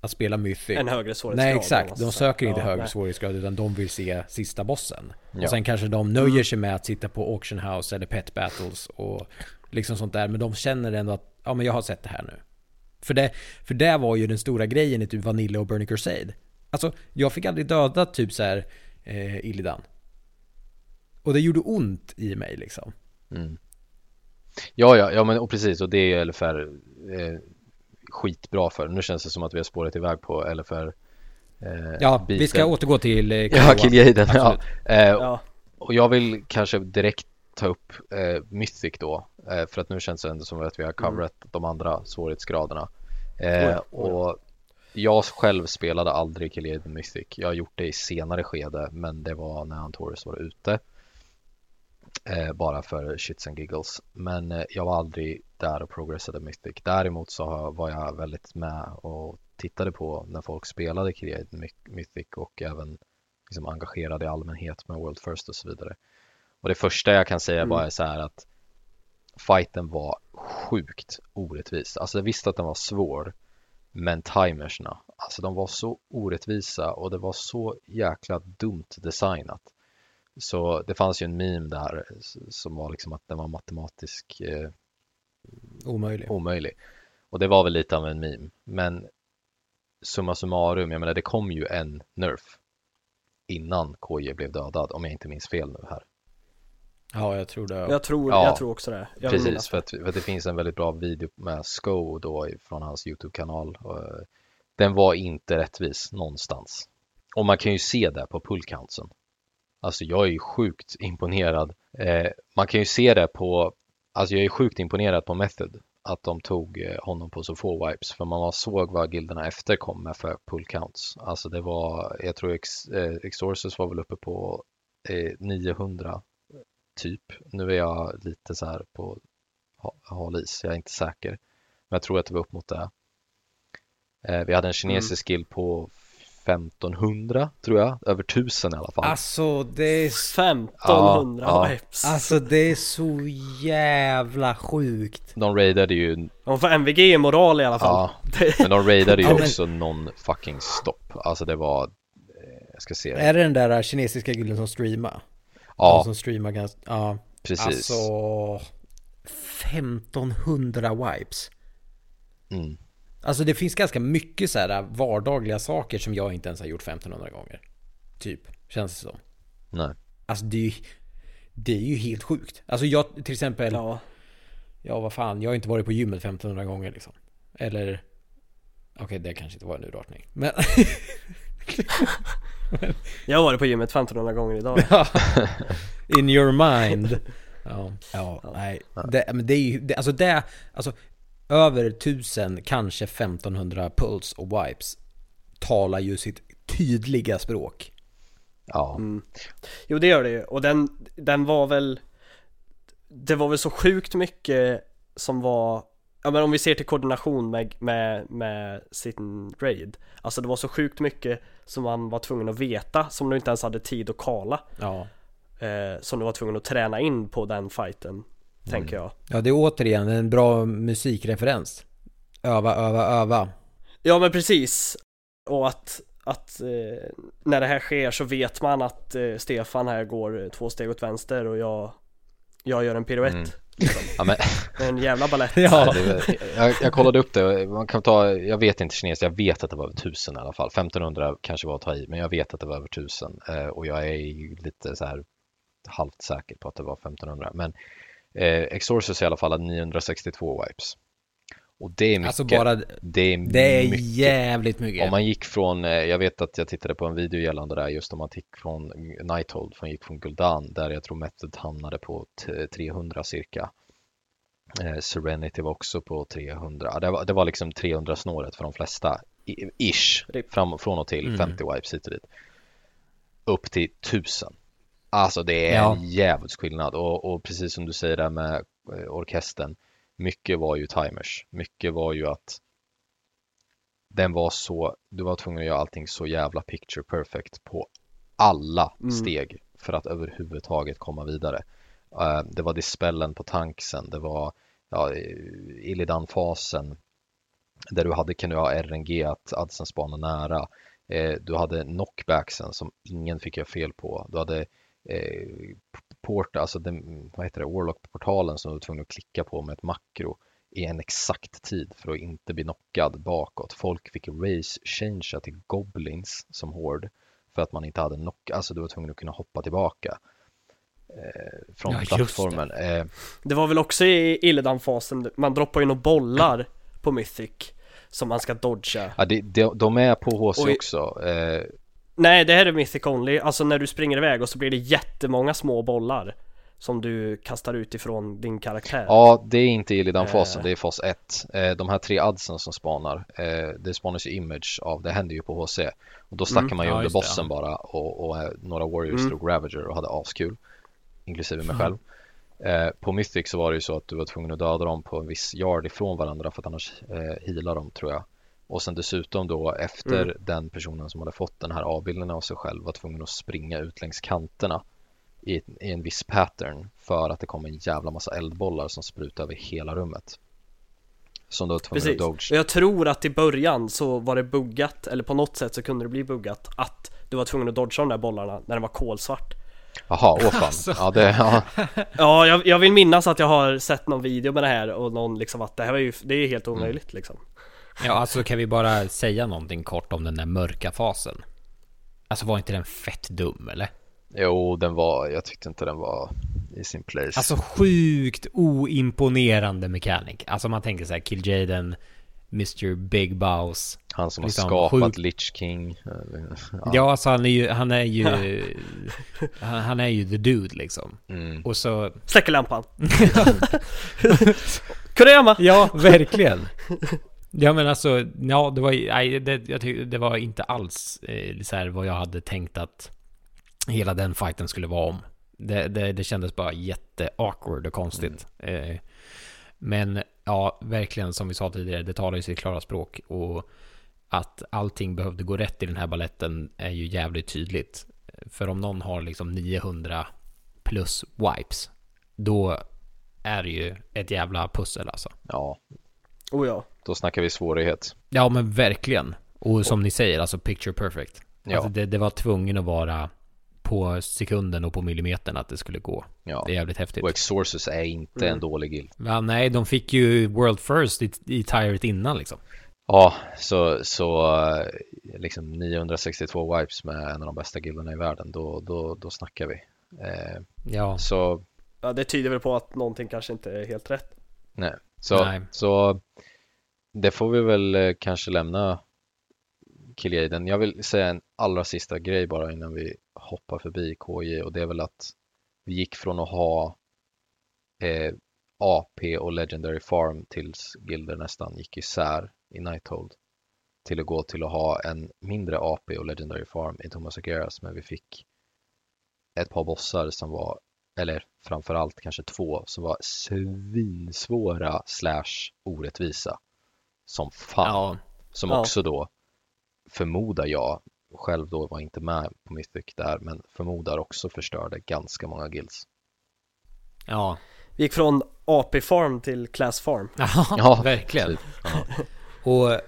att spela Mythic. En högre svårighetsgrad. Nej, exakt. De söker inte högre svårighetsgrad, utan de vill se sista bossen. Ja. Och sen kanske de nöjer sig med att sitta på Auction House eller Pet Battles och liksom sånt där. Men de känner ändå att men jag har sett det här nu. För det var ju den stora grejen i typ Vanilla och Burning Crusade. Alltså, jag fick aldrig döda typ så här Illidan. Och det gjorde ont i mig liksom. Ja, men och precis, och det är LFR skitbra för. Nu känns det som att vi har spårat iväg på LFR. Biten. Vi ska återgå till Kil'jaeden. Och jag vill kanske direkt ta upp Mythic då, för att nu känns det ändå som att vi har coverat de andra svårighetsgraderna. Och jag själv spelade aldrig Kil'jaeden Mythic. Jag har gjort det i senare skede, men det var när Antorus var ute. bara för shits and giggles. Men jag var aldrig där och progressade Mythic. Däremot så var jag väldigt med och tittade på när folk spelade Kil'jaeden Mythic och även liksom engagerade i allmänhet med World First och så vidare. Och det första jag kan säga bara är så här att fighten var sjukt orättvis. Alltså jag visste att den var svår, men timersna, alltså de var så orättvisa och det var så jäkla dumt designat. Så det fanns ju en meme där som var liksom att den var matematisk omöjlig. Och det var väl lite av en meme. Men summa summarum, jag menar det kom ju en nerf innan KJ blev dödad, om jag inte minns fel nu här. Ja, jag tror det. Jag tror också det. Precis, för att det finns en väldigt bra video med Sko då från hans YouTube-kanal. Den var inte rättvis någonstans. Och man kan ju se det på pullcounten. Alltså jag är ju sjukt imponerad. Man kan ju se det på... Alltså jag är sjukt imponerad på Method. Att de tog honom på så få wipes. För man såg vad gilderna efter kom med för pullcounts. Alltså det var... Jag tror Exorcist var väl uppe på 900 typ. Nu är jag lite så här på halis. Jag är inte säker. Men jag tror att det var upp mot det. Vi hade en kinesisk skill på 1500 tror jag. Över 1000 i alla fall. Alltså det är 1500 wipes. Alltså det är så jävla sjukt. De raidade ju... De får MVG i moral i alla fall. Ja, men de raidade ju också någon fucking stopp. Alltså det var... Jag ska se. Är det den där kinesiska gilden som streamar? Ja. Som streamar ganska... Ja. Precis. Alltså... 1500 wipes. Mm. Alltså det finns ganska mycket så här vardagliga saker som jag inte ens har gjort 1500 gånger. Typ, känns det så. Nej. Alltså det är ju helt sjukt. Alltså jag till exempel... Ja, vad fan. Jag har inte varit på gymmet 1500 gånger liksom. Eller... Okej, det kanske inte var en urartning. Men... Jag var på gymmet 1500 gånger idag. In your mind. Ja, nej. Men det är ju det, alltså över 1000 kanske 1500 pulls och wipes talar ju sitt tydliga språk. Ja. Mm. Jo, det gör det ju. Och den var väl, det var väl så sjukt mycket som var. Ja, men om vi ser till koordination med sin raid. Alltså det var så sjukt mycket som man var tvungen att veta, som du inte ens hade tid att kalla. Ja. Som du var tvungen att träna in på den fighten, tänker jag. Ja, det är återigen en bra musikreferens. Öva. Ja, men precis. Och att när det här sker så vet man att Stefan här går två steg åt vänster och jag gör en piruett. Mm. Ja, men... En jävla ballett. Ja. Jag kollade upp det. Man kan ta, jag vet inte kinesiskt, jag vet att det var över 1000 i alla fall. 1500 kanske var att ta i, men jag vet att det var över 1000. Och jag är lite så här halvt säker på att det var 1500. Men Exorcist i alla fall hade 962 wipes. Och det är mycket. Alltså bara, det är mycket. Jävligt mycket. Om man gick från, jag vet att jag tittade på en video gällande där, just om man gick från Nighthold, man gick från Gul'dan, där jag tror Method hamnade på 300 cirka. Serenity var också på 300. Det var liksom 300 snåret för de flesta. Ish. Från och till 50 wipes hit och dit. Upp till 1000. Alltså det är en jävligt skillnad. Och precis som du säger där med orkestern. Mycket var ju timers. Mycket var ju att den var så, du var tvungen att göra allting så jävla picture perfect på alla steg för att överhuvudtaget komma vidare. Det var dispellen på tanksen, det var Illidan-fasen där kunde du ha RNG att Adsen spana nära. Du hade knockbacksen som ingen fick göra fel på. Du hade Warlock-portalen som du var tvungen att klicka på med ett makro i en exakt tid för att inte bli knockad bakåt. Folk fick race-changea till goblins som hård för att man inte hade knock. Alltså du var tvungen att kunna hoppa tillbaka från plattformen. Det. Det var väl också i Illidan-fasen, man droppar ju några bollar på Mythic som man ska dodga. Ja, de är på HC också. Nej, det här är Mythic Only. Alltså när du springer iväg och så blir det jättemånga små bollar som du kastar ut ifrån din karaktär. Ja, det är inte i den fasen, det är fas 1. De här 3 adsen som spanar, det spanas ju image av, det händer ju på HC. Och då stackar man ju under bossen bara och några warriors drog Ravager och hade askul. inklusive mig själv. På Mythic så var det ju så att du var tvungen att döda dem på en viss yard ifrån varandra för att annars heala dem, tror jag. Och sen dessutom då efter den personen som hade fått den här avbilden av sig själv var tvungen att springa ut längs kanterna i en viss pattern för att det kom en jävla massa eldbollar som sprutade över hela rummet. Som då tvungen att dodge. Jag tror att i början så var det buggat, eller på något sätt så kunde det bli buggat att du var tvungen att dodge de där bollarna när det var kolsvart. Jaha, åh fan. Alltså. Ja, det, ja. Ja, jag vill minnas att jag har sett någon video med det här och någon liksom att det här var ju, det är ju helt omöjligt liksom. Ja, alltså kan vi bara säga någonting kort om den där mörka fasen. Alltså var inte den fett dum, eller? Jo, den var, jag tyckte inte den var i sin place. Alltså sjukt oimponerande mechanic. Alltså man tänker så här, Kil'jaeden, Mr. Big Boss. Han som liksom, har skapat Lich King. Ja, ja alltså han är ju the dude liksom. Mm. Och så... Släcker lampan. Kurema! Ja, verkligen. Ja men alltså, ja, det var, nej, det var inte alls så här vad jag hade tänkt att hela den fighten skulle vara om. Det kändes bara jätteawkward och konstigt. Men ja, verkligen som vi sa tidigare, det talar ju sitt klara språk och att allting behövde gå rätt i den här balletten är ju jävligt tydligt. För om någon har liksom 900 plus wipes, då är det ju ett jävla pussel alltså. Ja. Oh ja. Då snackar vi svårighet. Ja men verkligen. Och som ni säger, alltså picture perfect. Ja. Alltså det var tvungen att vara på sekunden och på millimetern att det skulle gå. Ja. Det är jävligt häftigt. Och Exorcist är inte en dålig guild. Ja, nej, de fick ju World First i Tyrant innan liksom. Ja, så liksom 962 wipes med en av de bästa guilderna i världen. Då snackar vi. Ja. Så... ja, det tyder väl på att någonting kanske inte är helt rätt. Nej. Så det får vi väl kanske lämna Kil'jaeden. Jag vill säga en allra sista grej bara innan vi hoppar förbi KJ, och det är väl att vi gick från att ha AP och Legendary Farm tills gilder nästan gick isär i Nighthold till att gå till att ha en mindre AP och Legendary Farm i Tomb of Sargeras, men vi fick ett par bossar som var, eller framförallt kanske två som var svinsvåra / orättvisa som fan, ja. Som också då förmodar jag själv, då var inte med på Mythic där, men förmodar också förstörde ganska många guilds. Ja, vi gick från AP-farm till class-farm. Ja, verkligen. Ja. Och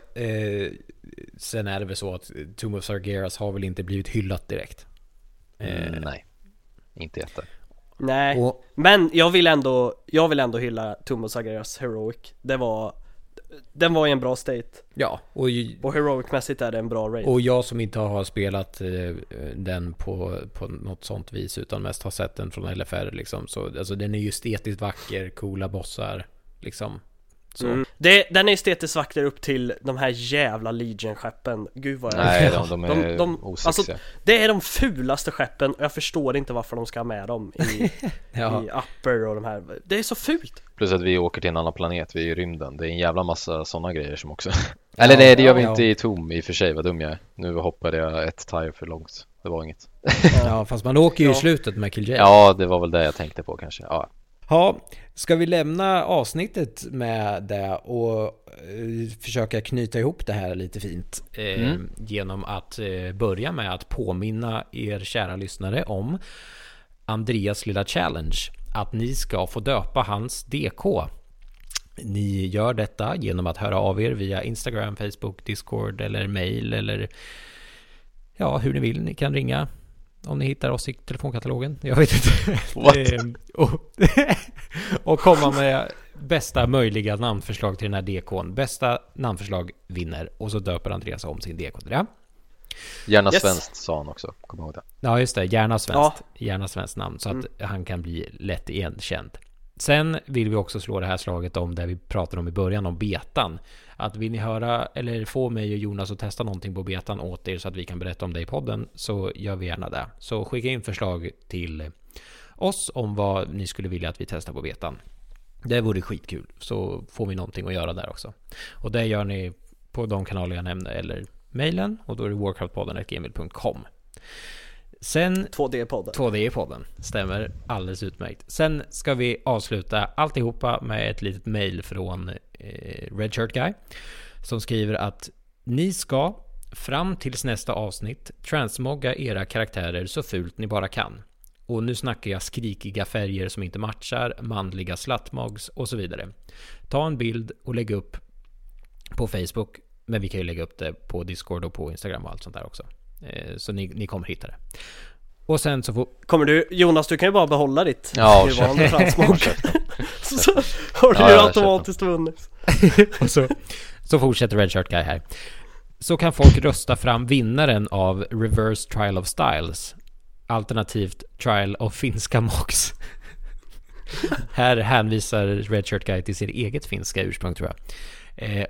sen är det väl så att Tomb of Sargeras har väl inte blivit hyllat direkt. Nej, inte jätte. Nej, och... men jag vill ändå hylla Tomb of Sargeras Heroic. Den var i en bra state. Ja, och heroic-mässigt är det en bra raid. Och jag som inte har spelat den på något sånt vis, utan mest har sett den från LFR liksom. Så, alltså, den är ju estetiskt vacker, coola bossar liksom. Så. Mm. Den är estetiskt vacker upp till de här jävla Legion-skeppen. Gud vad jag... Nej, de är osexiga. Alltså, det är de fulaste skeppen och jag förstår inte varför de ska ha med dem i upper och de här. Det är så fult. Plus att vi åker till en annan planet, vi är i rymden. Det är en jävla massa sådana grejer som också... Eller nej, det gör vi inte i Tom i och för sig, vad dum jag är. Nu hoppade jag ett tire för långt. Det var inget. Ja, fast man åker ju i slutet med Kil'jaeden. Ja, det var väl det jag tänkte på kanske. Ja. Ja, ska vi lämna avsnittet med det och försöka knyta ihop det här lite fint genom att börja med att påminna er kära lyssnare om Andreas lilla challenge, att ni ska få döpa hans DK. Ni gör detta genom att höra av er via Instagram, Facebook, Discord eller mail eller ja, hur ni vill. Ni kan ringa om ni hittar oss i telefonkatalogen. Jag vet inte. Och komma med bästa möjliga namnförslag till den här DK:n. Bästa namnförslag vinner. Och så döper Andreas om sin DK till det. Gärna svenskt, sa han också. Kom ihåg det. Ja, just det. Gärna svenskt. Ja. Gärna svenskt namn. Så att han kan bli lätt igenkänd. Sen vill vi också slå det här slaget om det vi pratade om i början, om betan. Att vill ni höra eller få mig och Jonas att testa någonting på betan åt er så att vi kan berätta om det i podden, så gör vi gärna det. Så skicka in förslag till oss om vad ni skulle vilja att vi testar på betan. Det vore skitkul, så får vi någonting att göra där också. Och det gör ni på de kanaler jag nämnde eller mejlen, och då är det warcraftpodden@gmail.com. Sen 2D-podden. 2D-podden, stämmer alldeles utmärkt. Sen ska vi avsluta alltihopa med ett litet mejl från Red Shirt Guy som skriver att ni ska fram tills nästa avsnitt transmogga era karaktärer så fult ni bara kan. Och nu snackar jag skrikiga färger som inte matchar, manliga slattmogs och så vidare. Ta en bild och lägg upp på Facebook, men vi kan ju lägga upp det på Discord och på Instagram och allt sånt där också. Så ni kommer hitta det. Och sen så får... Kommer du, Jonas, du kan ju bara behålla ditt nuvarande transmog. Så har du ju automatiskt vunnit. Och så fortsätter Red Shirt Guy här. Så kan folk rösta fram vinnaren av Reverse Trial of Styles, alternativt Trial of finska mox. Här hänvisar Red Shirt Guy till sin eget finska ursprung, tror jag.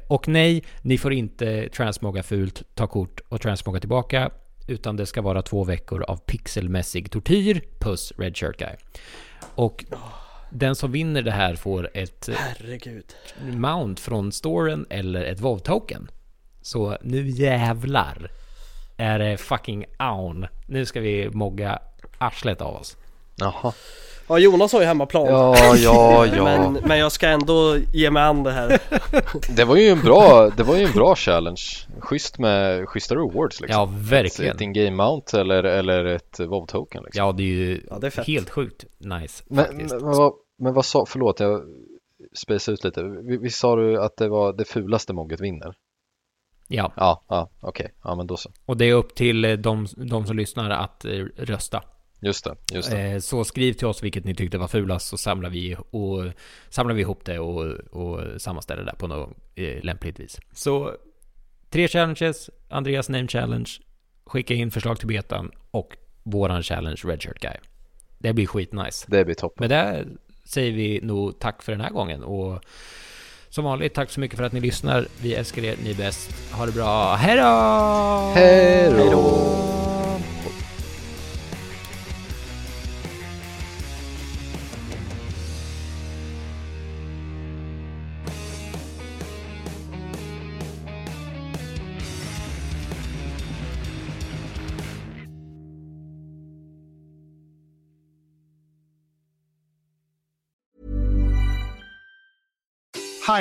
Och nej, ni får inte transmogga fult, ta kort och transmogga tillbaka, utan det ska vara 2 veckor av pixelmässig tortyr, puss Red Shirt Guy. Och den som vinner det här får ett mount från storen eller ett WoW-token. Så nu jävlar är det fucking on. Nu ska vi mogga arslet av oss. Jaha. Ja, Jonas har ju hemmaplan. Ja. men jag ska ändå ge mig an det här. Det var ju en bra challenge. Schyssta rewards liksom. Ja, verkligen. Ett in-game mount eller ett WoW-token liksom. Ja, det är ju det är helt sjukt nice. Men vad sa, förlåt, jag spejsade ut lite. Vi sa du att det var det fulaste mogget vinner? Ja. Ja, okej. Ja, men då så. Och det är upp till de som lyssnar att rösta. Just det. Så skriv till oss vilket ni tyckte var fulast, så samlar vi ihop det och sammanställer det på något lämpligt vis. Så 3 challenges, Andreas name challenge, skicka in förslag till betan och våran challenge Red Shirt Guy. Det blir skitnice. Det blir toppen. Men där säger vi nog tack för den här gången, och som vanligt, tack så mycket för att ni lyssnar. Vi älskar er, ni är bäst. Ha det bra. Hej då! Hej då! Hi,